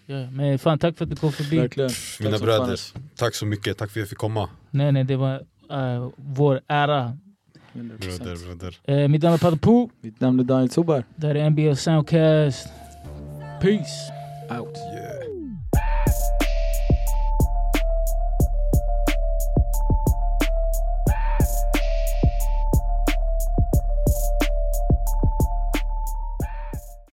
Ja. Ja, men fan, tack för att du kom förbi. Verkligen. Mina bröder, tack så mycket, tack för att jag fick komma. Nej, nej, det var uh, vår ära. Bröder, bröder. Eh, mitt namn är Patipo. Mitt namn är Daniel Toberg. Det här är N B L Soundcast. Peace. Out. Yeah.